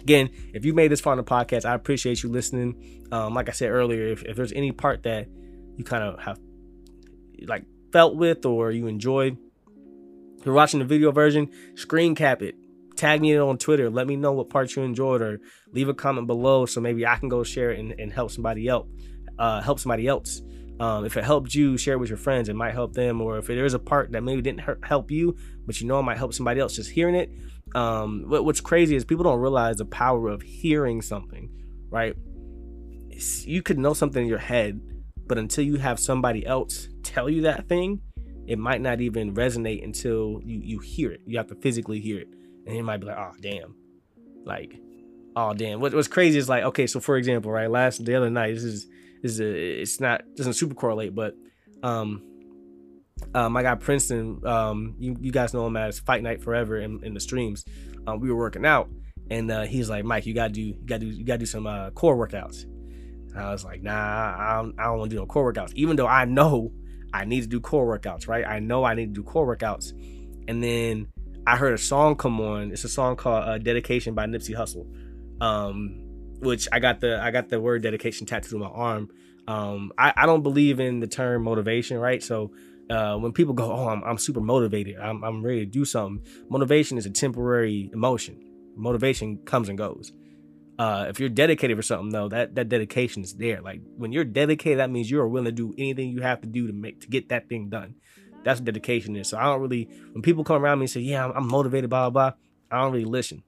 Again, if you made this far on the podcast, I appreciate you listening. Um, like I said earlier, if, if there's any part that you kind of have like felt with or you enjoyed, if you're watching the video version, screen cap it. Tag me on Twitter. Let me know what parts you enjoyed, or leave a comment below so maybe I can go share it and, and help somebody else. Uh, help somebody else. Um, if it helped you, share it with your friends. It might help them. Or if there is a part that maybe didn't help you, but you know it might help somebody else just hearing it. Um, what, what's crazy is people don't realize the power of hearing something, right? It's, you could know something in your head, but until you have somebody else tell you that thing, it might not even resonate until you you hear it. You have to physically hear it. And you might be like, oh, damn. Like, oh, damn. What, what's crazy is like, okay, so for example, right, last the other night, this is, this is a, it's not, doesn't super correlate, but um, um, I got Princeton, um, you, you guys know him as Fight Night Forever in, in the streams. Um, we were working out, and uh, he's like, Mike, you gotta do, you gotta do, you gotta do some uh, core workouts. And I was like, nah, I don't, I don't wanna do no core workouts, even though I know I need to do core workouts, right? I know I need to do core workouts. And then I heard a song come on. It's a song called uh, "Dedication" by Nipsey Hussle, um, which I got the I got the word dedication tattooed on my arm. Um, I, I don't believe in the term motivation, right? So uh, when people go, "Oh, I'm I'm super motivated. I'm I'm ready to do something," motivation is a temporary emotion. Motivation comes and goes. Uh, if you're dedicated for something, though, that that dedication is there. Like when you're dedicated, that means you are willing to do anything you have to do to make to get that thing done. That's what dedication is. So I don't really, when people come around me and say, yeah, I'm, I'm motivated, blah, blah, blah, I don't really listen.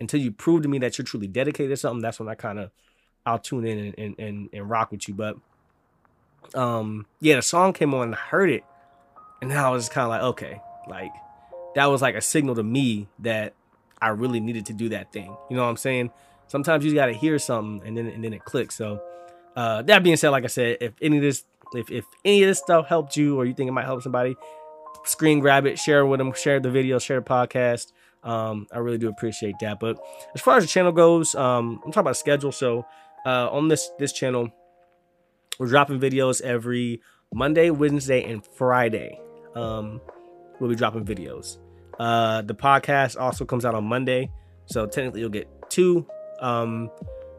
Until you prove to me that you're truly dedicated to something, that's when I kind of, I'll tune in and, and, and, and rock with you. But um, yeah, the song came on and I heard it. And then I was kind of like, okay, like that was like a signal to me that I really needed to do that thing. You know what I'm saying? Sometimes you got to hear something and then, and then it clicks. So uh, that being said, like I said, if any of this, If, if any of this stuff helped you or you think it might help somebody, screen grab it, share it with them, share the video, share the podcast. Um, I really do appreciate that. But as far as the channel goes, um, I'm talking about schedule. So uh, on this, this channel, we're dropping videos every Monday, Wednesday, and Friday. Um, we'll be dropping videos. Uh, the podcast also comes out on Monday. So technically you'll get two um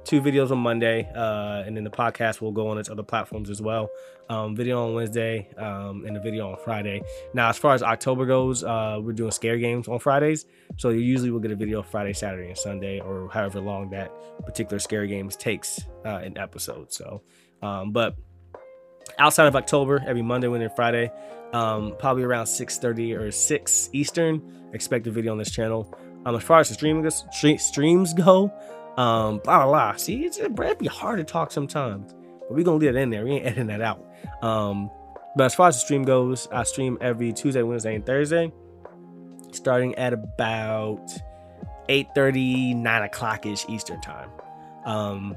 Two videos on Monday, uh, and then the podcast will go on its other platforms as well. Um, video on Wednesday, um, and a video on Friday. Now, as far as October goes, uh, we're doing scare games on Fridays. So you usually will get a video Friday, Saturday, and Sunday, or however long that particular scare games takes uh, an episode. So, um, but outside of October, every Monday, Wednesday, Friday, um, probably around six thirty or six Eastern, expect a video on this channel. Um, as far as the streaming streams go, Um, blah, blah, blah. See, it's, it'd be hard to talk sometimes, but we're going to get it in there. We ain't editing that out. Um, but as far as the stream goes, I stream every Tuesday, Wednesday, and Thursday, starting at about eight thirty, nine o'clock-ish Eastern time. Um,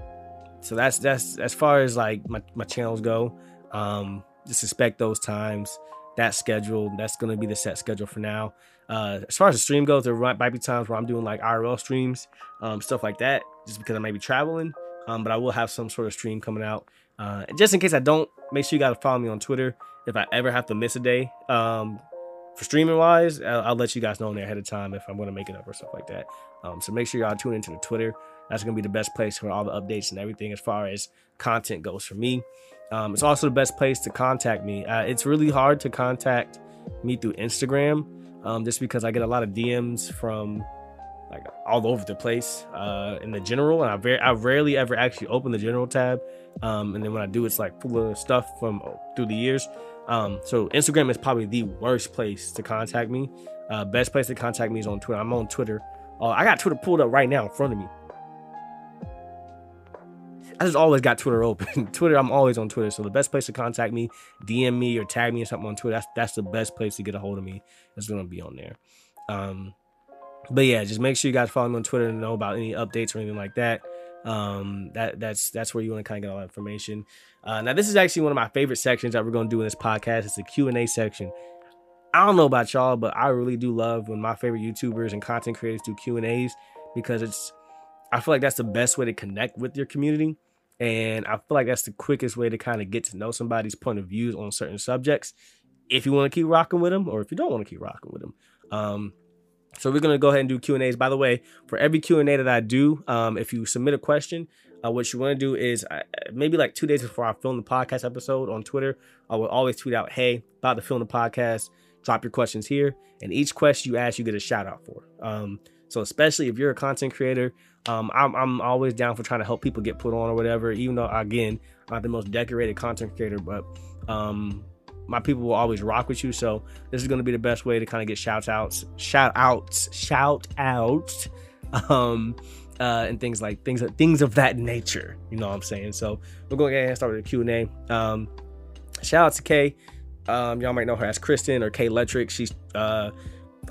so that's, that's as far as like my, my channels go. Um, just expect those times, that schedule. That's going to be the set schedule for now. Uh, as far as the stream goes, there might be times where I'm doing like I R L streams, um, stuff like that, just because I may be traveling. Um, but I will have some sort of stream coming out. Uh, and just in case I don't, make sure you gotta follow me on Twitter. If I ever have to miss a day, um, for streaming wise, I'll, I'll let you guys know in there ahead of time if I'm gonna make it up or stuff like that. Um, so make sure y'all tune into the Twitter. That's gonna be the best place for all the updates and everything as far as content goes for me. Um, it's also the best place to contact me. Uh, it's really hard to contact me through Instagram. Um, just because I get a lot of D Ms from like all over the place uh, in the general, and I very I rarely ever actually open the general tab, um, and then when I do, it's like full of stuff from oh, through the years. Um, so Instagram is probably the worst place to contact me. Uh, best place to contact me is on Twitter. I'm on Twitter. Uh, I got Twitter pulled up right now in front of me. I just always got Twitter open. Twitter, I'm always on Twitter. So the best place to contact me, D M me or tag me or something on Twitter, that's, that's the best place to get a hold of me. It's going to be on there. Um, but yeah, just make sure you guys follow me on Twitter and know about any updates or anything like that. Um, that that's that's where you want to kind of get all that information. Uh, now, this is actually one of my favorite sections that we're going to do in this podcast. It's the Q and A section. I don't know about y'all, but I really do love when my favorite YouTubers and content creators do Q and A's because it's I feel like that's the best way to connect with your community. And I feel like that's the quickest way to kind of get to know somebody's point of views on certain subjects, if you want to keep rocking with them or if you don't want to keep rocking with them. Um, so we're going to go ahead and do Q and A's. By the way, for every Q and A that I do, um, if you submit a question, uh, what you want to do is I, maybe like two days before I film the podcast episode on Twitter, I will always tweet out, hey, about to film the podcast, drop your questions here. And each question you ask, you get a shout out for. Um, so especially if you're a content creator, um, I'm, I'm always down for trying to help people get put on or whatever, even though, again, I'm not the most decorated content creator, but um, my people will always rock with you. So this is going to be the best way to kind of get shout outs, shout outs, shout outs, um, uh, and things like things, things of that nature. You know what I'm saying? So we're going to go ahead and start with the Q and A. Um, shout out to K. Um, y'all might know her as Kristen or K Electric. She's uh,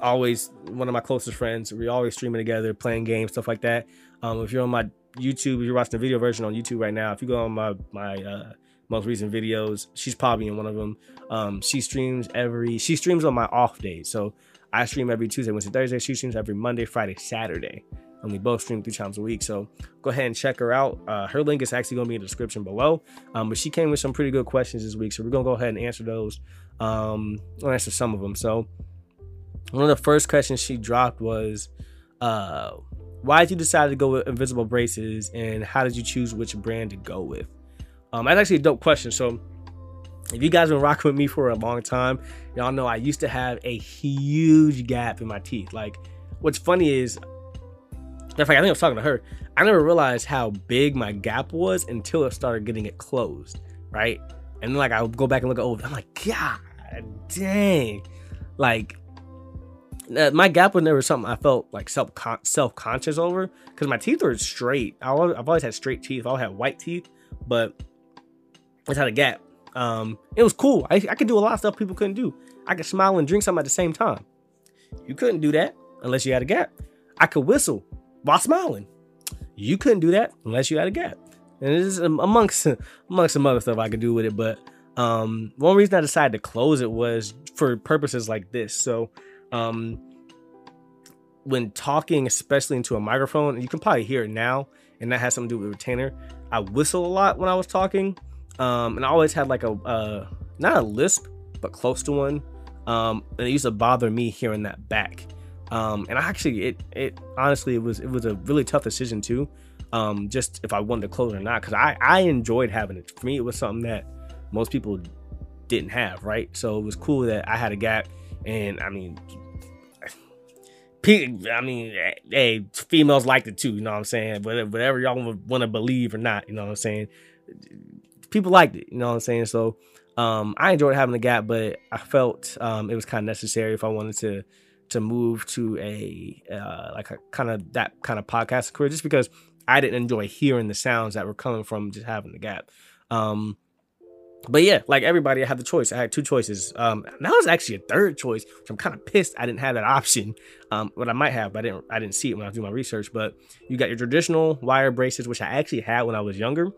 always one of my closest friends. We always streaming together, playing games, stuff like that. Um, if you're on my YouTube, if you're watching the video version on YouTube right now, if you go on my my uh, most recent videos, she's probably in one of them. Um, she streams every. She streams on my off days. So I stream every Tuesday, Wednesday, Thursday. She streams every Monday, Friday, Saturday. And we both stream three times a week. So go ahead and check her out. Uh, her link is actually going to be in the description below. Um, but she came with some pretty good questions this week. So we're going to go ahead and answer those. Um, I'll answer some of them. So one of the first questions she dropped was, uh, why did you decide to go with invisible braces? And how did you choose which brand to go with? Um, that's actually a dope question. So if you guys have been rocking with me for a long time, y'all know I used to have a huge gap in my teeth. Like, what's funny is, in fact, I think I was talking to her, I never realized how big my gap was until it started getting it closed, right? And then, like, I'll go back and look at old, I'm like, God dang. Like, my gap was never something I felt, like, self con- self-conscious over, because my teeth were straight. I always, I've always had straight teeth. I always had white teeth, but I had a gap. Um, it was cool. I, I could do a lot of stuff people couldn't do. I could smile and drink something at the same time. You couldn't do that unless you had a gap. I could whistle while smiling. You couldn't do that unless you had a gap. And this is amongst amongst some other stuff I could do with it, but um one reason I decided to close it was for purposes like this. So um when talking, especially into a microphone, and you can probably hear it now, and that has something to do with retainer, I whistle a lot when I was talking, um and I always had like a uh not a lisp, but close to one, um and it used to bother me hearing that back. Um, and I actually, it, it honestly, it was, it was a really tough decision too. Um, just if I wanted to close or not, cause I, I enjoyed having it. For me, it was something that most people didn't have. Right. So it was cool that I had a gap, and I mean, I mean, hey, females liked it too. You know what I'm saying? But whatever y'all want to believe or not, you know what I'm saying? People liked it. You know what I'm saying? So, um, I enjoyed having a gap, but I felt, um, it was kind of necessary if I wanted to, to move to a uh, like a kind of that kind of podcast career, just because I didn't enjoy hearing the sounds that were coming from just having the gap. Um, but yeah, like everybody, I had the choice. I had two choices. Um, now it's actually a third choice, which I'm kind of pissed I didn't have that option. Um, but I might have, but I didn't, I didn't see it when I was doing my research. But you got your traditional wire braces, which I actually had when I was younger.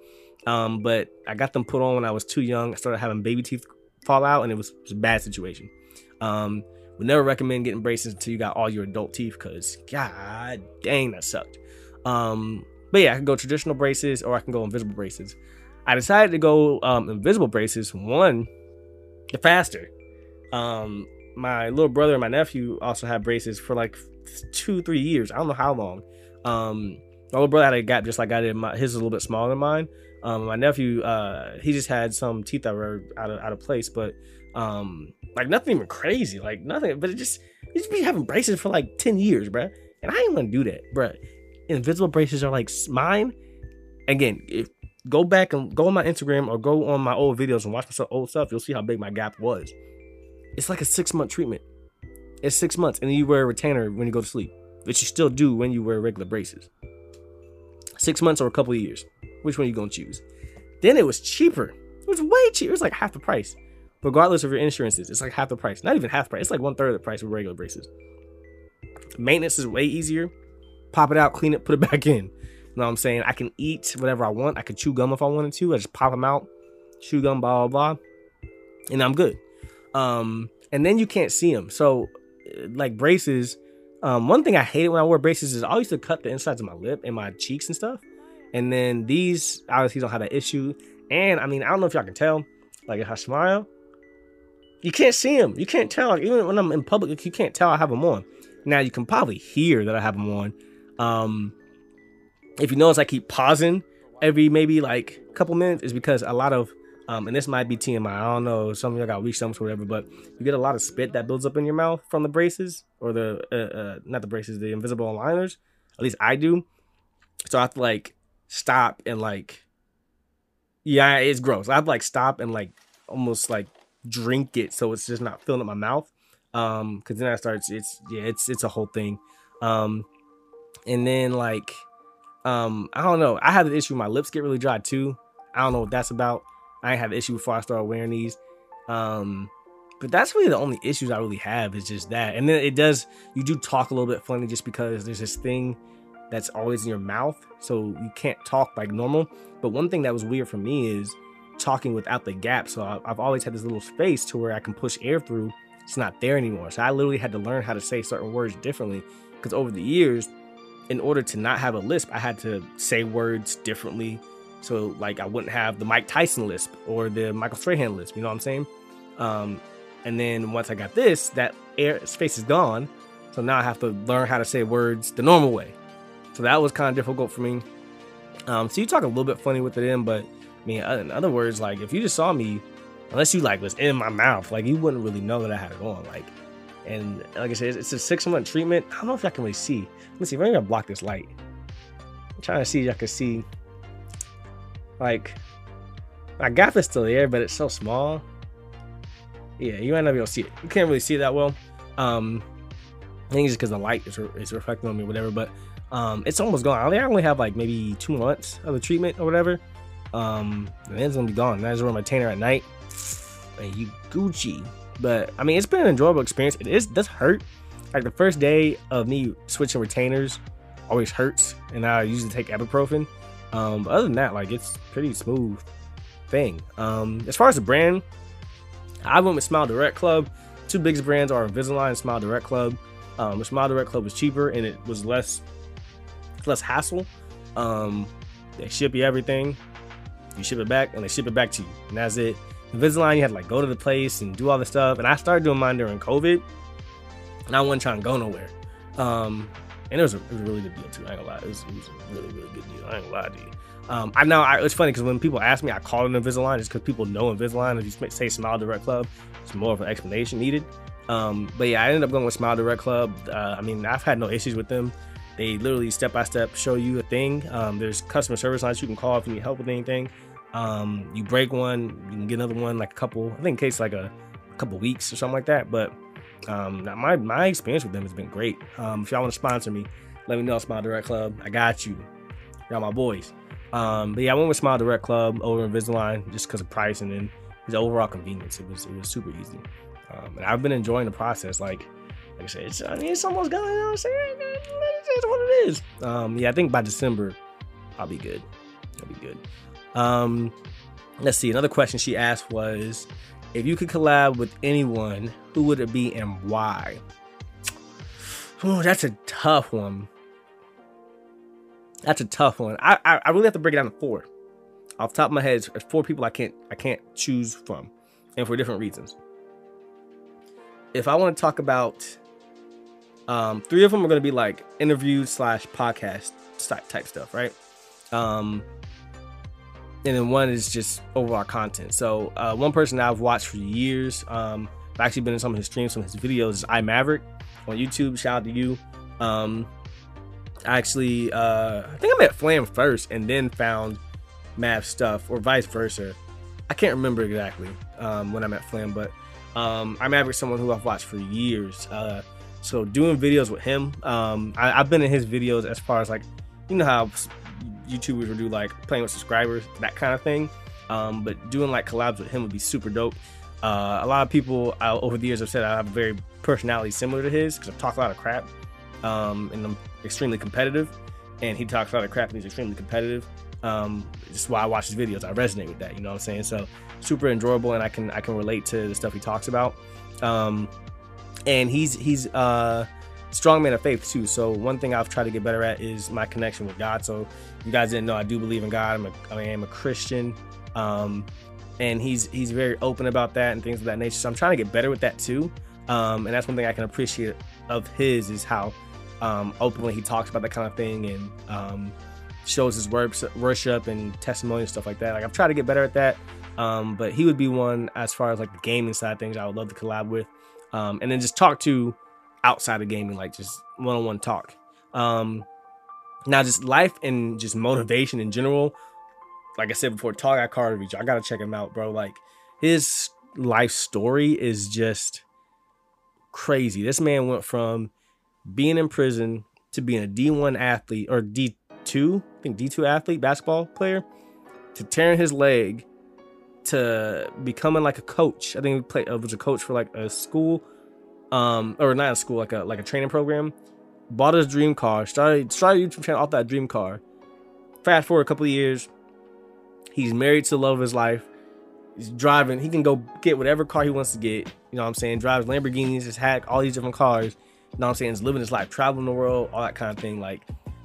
Um, but I got them put on when I was too young. I started having baby teeth fall out, and it was, it was a bad situation. Um, Would never recommend getting braces until you got all your adult teeth, because god dang, that sucked. Um, but yeah, I can go traditional braces or I can go invisible braces. I decided to go um, invisible braces. One, the faster. Um, my little brother and my nephew also had braces for like two, three years. I don't know how long. Um, my little brother had a gap just like I did. My, his was a little bit smaller than mine. Um, my nephew, uh, he just had some teeth that were out of, out of place, but um like nothing even crazy, like nothing, but it just you just be having braces for like ten years, bruh, and I ain't gonna do that, bruh. Invisible braces are like mine. Again, if go back and go on my Instagram or go on my old videos and watch my old stuff, you'll see how big my gap was. It's like a six month treatment. It's six months, and then you wear a retainer when you go to sleep, which you still do when you wear regular braces. Six months or a couple of years, which one you gonna choose? Then it was cheaper. It was way cheaper. It was like half the price. Regardless of your insurances, it's like half the price. Not even half the price. It's like one third of the price of regular braces. Maintenance is way easier. Pop it out, clean it, put it back in. You know what I'm saying? I can eat whatever I want. I could chew gum if I wanted to. I just pop them out, chew gum, blah, blah, blah. And I'm good. Um, and then you can't see them. So like braces, um, one thing I hated when I wore braces is I used to cut the insides of my lip and my cheeks and stuff. And then these obviously don't have that issue. And I mean, I don't know if y'all can tell, like if I smile, you can't see them. You can't tell. Like, even when I'm in public, you can't tell I have them on. Now you can probably hear that I have them on. Um, if you notice, I keep pausing every maybe like couple minutes, is because a lot of, um, and this might be T M I, I don't know, some of y'all got weak stomachs or whatever, but you get a lot of spit that builds up in your mouth from the braces, or the, uh, uh, not the braces, the invisible aligners. At least I do. So I have to like stop and like, yeah, it's gross. I have to like stop and like almost like drink it, so it's just not filling up my mouth. Um, because then I start, it's, yeah, it's, it's a whole thing. Um, and then like, um, I don't know. I have an issue. My lips get really dry too. I don't know what that's about. I ain't have an issue before I started wearing these. Um, but that's really the only issues I really have, is just that. And then it does, you do talk a little bit funny just because there's this thing that's always in your mouth, so you can't talk like normal. But one thing that was weird for me is talking without the gap. So I, I've always had this little space to where I can push air through. It's not there anymore. So I literally had to learn how to say certain words differently, because over the years, in order to not have a lisp, I had to say words differently. So like I wouldn't have the Mike Tyson lisp or the Michael Strahan lisp, you know what I'm saying? Um, and then once I got this, that air space is gone. So now I have to learn how to say words the normal way. So that was kind of difficult for me. Um, so you talk a little bit funny with it in, but I mean, in other words, like if you just saw me, unless you like was in my mouth, like you wouldn't really know that I had it on. Like, and like I said, it's a six month treatment. I don't know if y'all can really see. Let's see, we're gonna block this light. I'm trying to see if y'all can see. Like, my gap is still there, but it's so small. Yeah, you might not be able to see it. You can't really see it that well. Um, I think it's just because the light is, re is reflecting on me, or whatever. But um, it's almost gone. I think I only have like maybe two months of the treatment or whatever. Um, and it's gonna be gone. And I just wear my retainer at night. And you Gucci. But I mean, it's been an enjoyable experience. It is, does hurt. Like the first day of me switching retainers always hurts, and I usually take ibuprofen. Um, but other than that, like it's pretty smooth thing. Um, as far as the brand, I went with Smile Direct Club. Two biggest brands are Invisalign and Smile Direct Club. Um, the Smile Direct Club was cheaper and it was less, less hassle. Um, they ship you everything. You ship it back and they ship it back to you, and that's it. Invisalign, you had to like go to the place and do all this stuff. And I started doing mine during COVID, and I wasn't trying to go nowhere. Um, and it was, a, it was a really good deal too. I ain't gonna lie, it was, it was a really, really good deal. I ain't gonna lie to you. Um, I know I, it's funny because when people ask me, I call it Invisalign, just because people know Invisalign. If you say Smile Direct Club, it's more of an explanation needed. Um, but yeah, I ended up going with Smile Direct Club. Uh, I mean, I've had no issues with them. They literally step by step show you a thing. Um, there's customer service lines you can call if you need help with anything. Um, you break one, you can get another one, like a couple, I think it takes like a, a couple weeks or something like that. But um, my, my experience with them has been great. Um, if y'all want to sponsor me, let me know, Smile Direct Club. I got you. Y'all my boys. Um, but yeah, I went with Smile Direct Club over Invisalign just because of price and then the overall convenience. It was, it was super easy. Um, and I've been enjoying the process. Like, like I said, it's, I mean, it's almost gone. You know what I'm saying? It's what it is. Um, yeah, I think by December, I'll be good. I'll be good. Um, let's see. Another question she asked was, if you could collab with anyone, who would it be and why? Ooh, that's a tough one. That's a tough one. I, I, I really have to break it down to four. Off the top of my head, there's four people I can't, I can't choose from, and for different reasons. If I want to talk about, um, three of them are going to be like interviews slash podcast type stuff, right? Um, and then one is just overall content. So uh, one person that I've watched for years, um, I've actually been in some of his streams, some of his videos, is iMaverick on YouTube. Shout out to you. Um, I actually, uh, I think I met Flam first and then found Mav's stuff, or vice versa. I can't remember exactly um, when I met Flam, but um, iMaverick's someone who I've watched for years. Uh, so doing videos with him, um, I, I've been in his videos as far as like, you know how YouTubers would do like playing with subscribers, that kind of thing. Um, but doing like collabs with him would be super dope. Uh, a lot of people I, over the years have said I have a very personality similar to his because I talk a lot of crap um, and I'm extremely competitive, and he talks a lot of crap and he's extremely competitive. Um, that's why I watch his videos. I resonate with that, you know what I'm saying? So super enjoyable, and I can I can relate to the stuff he talks about. Um, and he's he's uh, strong man of faith too. So one thing I've tried to get better at is my connection with God. So if you guys didn't know, I do believe in God. I'm a, I am a Christian, um, and he's he's very open about that and things of that nature. So I'm trying to get better with that too. Um, and that's one thing I can appreciate of his, is how um, openly he talks about that kind of thing, and um, shows his works, worship and testimony and stuff like that. Like, I've tried to get better at that. Um, but he would be one, as far as like the gaming side of things, I would love to collab with, um, and then just talk to outside of gaming, like just one-on-one talk. Um, now just life and just motivation in general. Like I said before, Tall Guy Car Reviews, I gotta check him out, bro. Like, his life story is just crazy. This man went from being in prison to being a D one athlete, or D two, I think D two athlete, basketball player, to tearing his leg, to becoming like a coach. I think he played, uh, was a coach for like a school, um, or not a school, like a like a training program. Bought his dream car, started started YouTube channel off that dream car. Fast forward a couple of years, he's married to the love of his life. He's driving. He can go get whatever car he wants to get. You know what I'm saying? Drives Lamborghinis, his hack, all these different cars. You know what I'm saying? He's living his life, traveling the world, all that kind of thing. Like,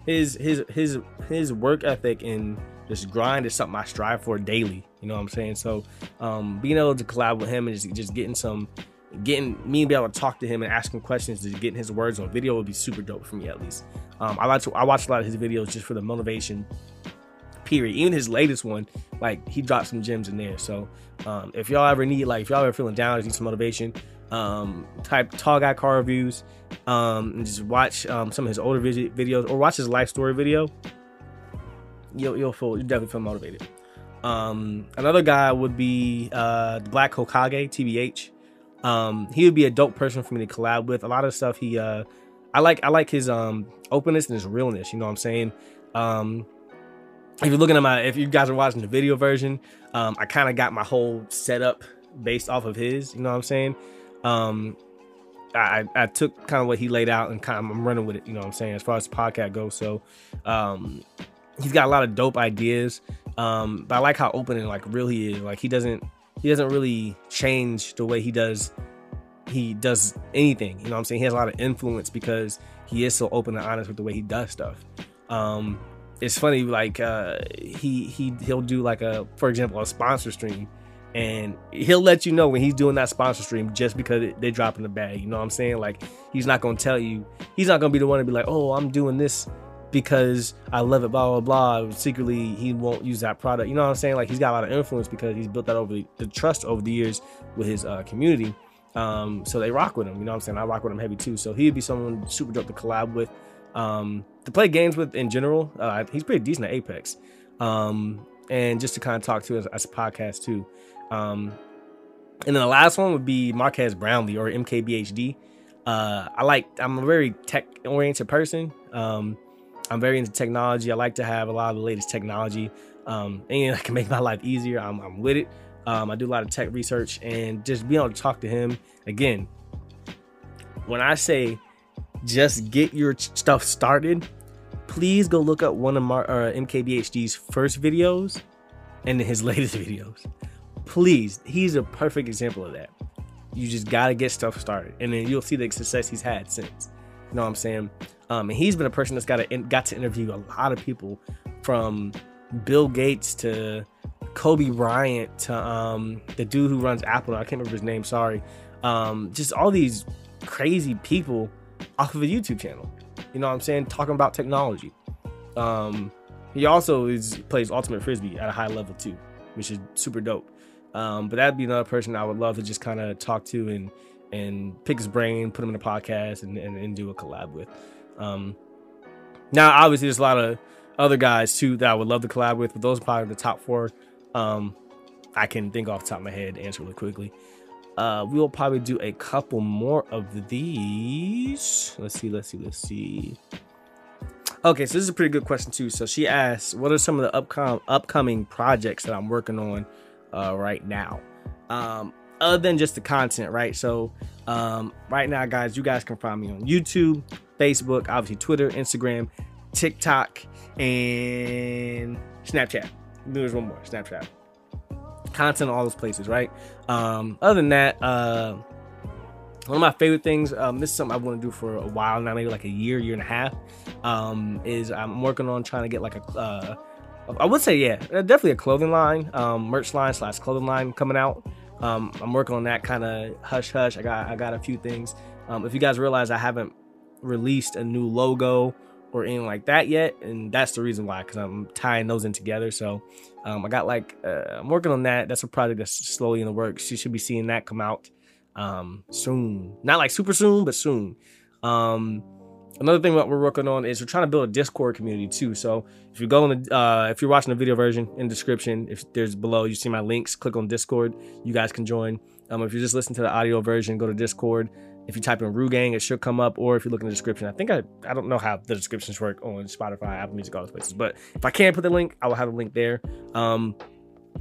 his his his his work ethic and just grind is something I strive for daily. You know what I'm saying? So um, being able to collab with him and just, just getting some, getting me to be able to talk to him and ask him questions, to getting his words on video would be super dope for me, at least. Um, I like to, I watch a lot of his videos just for the motivation, period. Even his latest one, like, he dropped some gems in there. So um, if y'all ever need, like, if y'all ever feeling down, need some motivation, um, type Tall Guy Car Reviews, um, and just watch um, some of his older videos, or watch his life story video. You'll, you'll feel, you definitely feel motivated. Um, another guy would be uh, the Black Hokage, T B H. Um, he would be a dope person for me to collab with. A lot of stuff he, uh, I like. I like his um, openness and his realness. You know what I'm saying? Um, if you're looking at my, if you guys are watching the video version, um, I kind of got my whole setup based off of his. You know what I'm saying? Um, I, I took kind of what he laid out and kind of I'm running with it. You know what I'm saying? As far as the podcast goes, so. Um, He's got a lot of dope ideas, um, but I like how open and like real he is. Like, he doesn't, he doesn't really change the way he does, he does anything. You know what I'm saying? He has a lot of influence because he is so open and honest with the way he does stuff. Um, it's funny, like uh, he he he'll do like a, for example, a sponsor stream, and he'll let you know when he's doing that sponsor stream just because it, they drop in the bag. You know what I'm saying? Like, he's not gonna tell you. He's not gonna be the one to be like, oh, I'm doing this because I love it, blah, blah, blah. Secretly, he won't use that product. You know what I'm saying? Like, he's got a lot of influence because he's built that over the, the trust over the years with his uh, community. Um, so they rock with him. You know what I'm saying? I rock with him heavy too. So he'd be someone super dope to collab with, um, to play games with in general. Uh, he's pretty decent at Apex. Um, and just to kind of talk to us as a podcast too. Um, and then the last one would be Marquez Brownlee, or M K B H D. Uh, I like, I'm a very tech oriented person. Um, I'm very into technology. I like to have a lot of the latest technology. Um, and I can make my life easier. I'm, I'm with it. Um, I do a lot of tech research, and just being able to talk to him. Again, when I say just get your stuff started, please go look up one of my, uh, M K B H D's first videos and his latest videos. Please. He's a perfect example of that. You just got to get stuff started, and then you'll see the success he's had since. You know what I'm saying? Um, and he's been a person that's got to, got to interview a lot of people, from Bill Gates to Kobe Bryant to um, the dude who runs Apple. I can't remember his name. Sorry. Um, just all these crazy people off of a YouTube channel. You know what I'm saying? Talking about technology. Um, he also is, plays Ultimate Frisbee at a high level too, which is super dope. Um, but that'd be another person I would love to just kind of talk to and and pick his brain, put him in a podcast, and, and, and do a collab with. Um, now, obviously, there's a lot of other guys too that I would love to collab with, but those are probably the top four um, I can think off the top of my head and answer really quickly. Uh, we will probably do a couple more of these. Let's see, let's see, let's see. Okay, so this is a pretty good question too. So she asks, what are some of the upcom- upcoming projects that I'm working on uh, right now? Um, other than just the content, right? So um, right now, guys, you guys can find me on YouTube, Facebook, obviously Twitter, Instagram, TikTok, and Snapchat. There's one more, Snapchat. Content in all those places, right? Um, other than that, uh, One of my favorite things, um, this is something I want to do for a while now, maybe like a year, year and a half, um, is I'm working on trying to get like a, uh, I would say, yeah, definitely a clothing line, um, merch line slash clothing line coming out. Um, I'm working on that kind of hush hush. I got, I got a few things. Um, if you guys realize I haven't released a new logo or anything like that yet, and that's the reason why, because I'm tying those in together. So um, I got like, uh, I'm working on that. That's a project that's slowly in the works. You should be seeing that come out um soon, not like super soon, but soon. Um another thing that we're working on is we're trying to build a Discord community too. So if you go in the uh if you're watching the video version, in the description, if there's below, you see my links, click on Discord, you guys can join. Um if you just listen to the audio version, go to Discord. If you type in RueGang, it should come up, or if you look in the description, I think I I don't know how the descriptions work on Spotify, Apple Music, all those places, but if I can't put the link, I will have a link there. um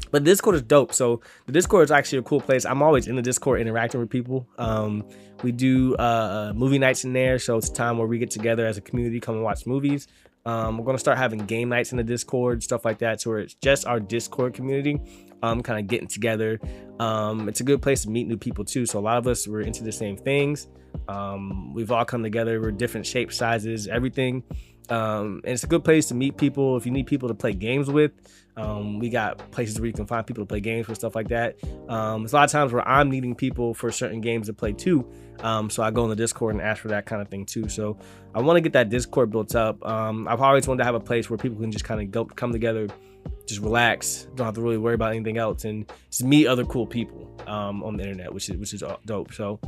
But Discord is dope. So the Discord is actually a cool place. I'm always in the Discord interacting with people. Um, we do uh, movie nights in there. So it's a time where we get together as a community, come and watch movies. Um, we're going to start having game nights in the Discord, stuff like that. So where it's just our Discord community, um, kind of getting together. Um, it's a good place to meet new people too. So a lot of us, we're into the same things. Um, we've all come together. We're different shapes, sizes, everything. Um, and it's a good place to meet people. If you need people to play games with, um, we got places where you can find people to play games for, stuff like that. Um, there's a lot of times where I'm needing people for certain games to play too. Um, so I go in the Discord and ask for that kind of thing too. So I want to get that Discord built up. Um, I've always wanted to have a place where people can just kind of go come together, just relax, don't have to really worry about anything else, and just meet other cool people, um, on the internet, which is, which is dope. So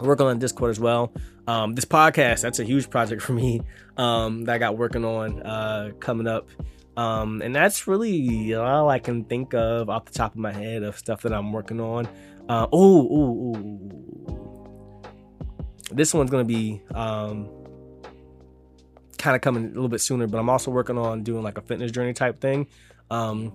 I work on Discord as well. Um, this podcast, that's a huge project for me, um, that I got working on, uh, coming up. Um, and that's really all I can think of off the top of my head of stuff that I'm working on. Uh, oh, ooh, ooh. This one's going to be, um, kind of coming a little bit sooner, but I'm also working on doing like a fitness journey type thing. Um,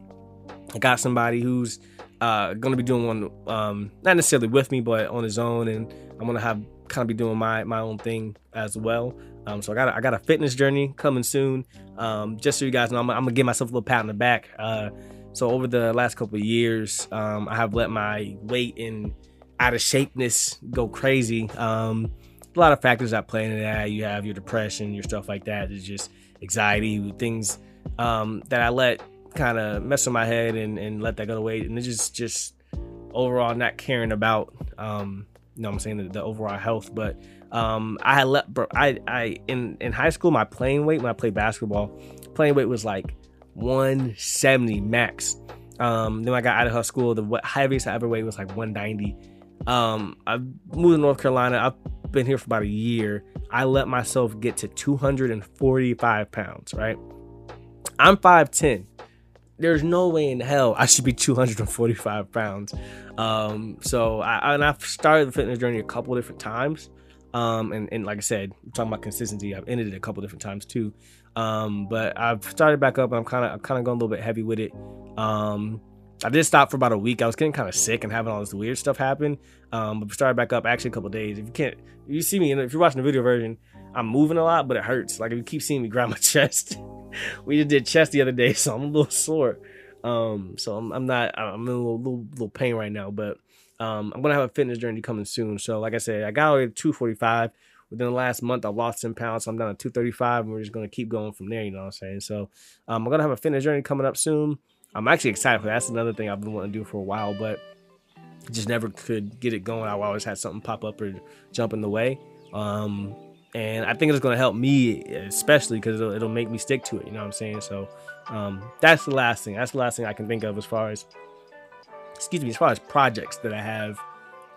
I got somebody who's, uh, going to be doing one, um, not necessarily with me, but on his own. And I'm going to have kind of be doing my, my own thing as well. Um, so I got, a, I got a fitness journey coming soon. Um, just so you guys know, I'm, I'm gonna give myself a little pat on the back. Uh, so over the last couple of years, um, I have let my weight and out of shapeness go crazy. Um, a lot of factors at play into that. You have your depression, your stuff like that. It's just anxiety, things, um, that I let kind of mess with my head and, and let that go to weight. And it's just, just overall not caring about, um, you know what I'm saying, the, the overall health. But um I had let bro, I I in in high school, my playing weight when I played basketball, playing weight was like one seventy max. Um then when I got out of high school, the heaviest I ever weighed was like one ninety. um I moved to North Carolina. I've been here for about a year. I let myself get to two hundred forty-five pounds, right? I'm five ten. There's no way in hell I should be two hundred forty-five pounds. Um, so I, and I've started the fitness journey a couple different times. Um, and, and like I said, I'm talking about consistency. I've ended it a couple different times too. Um, but I've started back up. And I'm kind of, I'm kind of going a little bit heavy with it. Um, I did stop for about a week. I was getting kind of sick and having all this weird stuff happen. Um, but started back up actually a couple of days. If you can't, if you see me, if you're watching the video version, I'm moving a lot, but it hurts. Like if you keep seeing me grind my chest, we just did chest the other day, so I'm a little sore. Um, so I'm, I'm not, I'm in a little, little, little pain right now, but, um, I'm going to have a fitness journey coming soon. So like I said, I got already to two forty-five within the last month. I lost ten pounds. So I'm down to two thirty-five, and we're just going to keep going from there. You know what I'm saying? So, um, I'm going to have a fitness journey coming up soon. I'm actually excited for that. That's another thing I've been wanting to do for a while, but just never could get it going. I always had something pop up or jump in the way. Um, And I think it's going to help me, especially because it'll, it'll make me stick to it. You know what I'm saying? So um, that's the last thing. That's the last thing I can think of as far as, excuse me, as far as projects that I have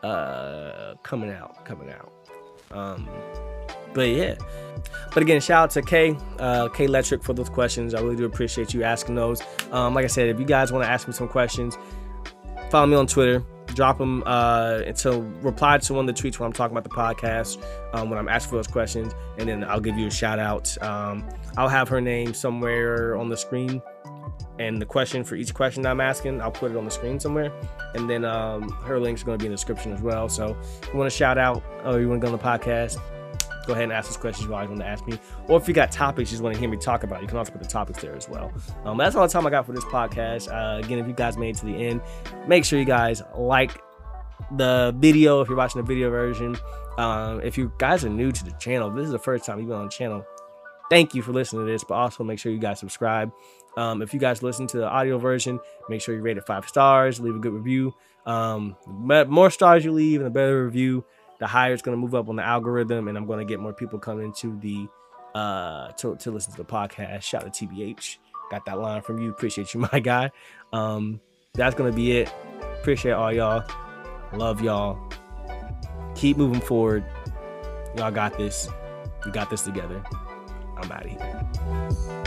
uh, coming out, coming out. Um, but yeah. But again, shout out to K, uh, K Electric for those questions. I really do appreciate you asking those. Um, like I said, if you guys want to ask me some questions, follow me on Twitter. Drop them uh, until reply to one of the tweets when I'm talking about the podcast, um, when I'm asked for those questions, and then I'll give you a shout out. Um, I'll have her name somewhere on the screen, and the question for each question that I'm asking, I'll put it on the screen somewhere, and then um, her links are going to be in the description as well. So if you want to shout out or you want to go on the podcast, go ahead and ask those questions you always want to ask me. Or if you got topics you just want to hear me talk about, you can also put the topics there as well. Um, that's all the time I got for this podcast. Uh, again, if you guys made it to the end, make sure you guys like, the video if you're watching the video version. Um, if you guys are new to the channel, this is the first time you've been on the channel, thank you for listening to this, but also make sure you guys subscribe. Um, if you guys listen to the audio version, make sure you rate it five stars, leave a good review. Um, the more stars you leave and the better review, the higher it's going to move up on the algorithm, and I'm going to get more people coming to the uh, to, to listen to the podcast. Shout out to T B H. Got that line from you. Appreciate you, my guy. Um, that's going to be it. Appreciate all y'all. Love y'all. Keep moving forward. Y'all got this. We got this together. I'm out of here.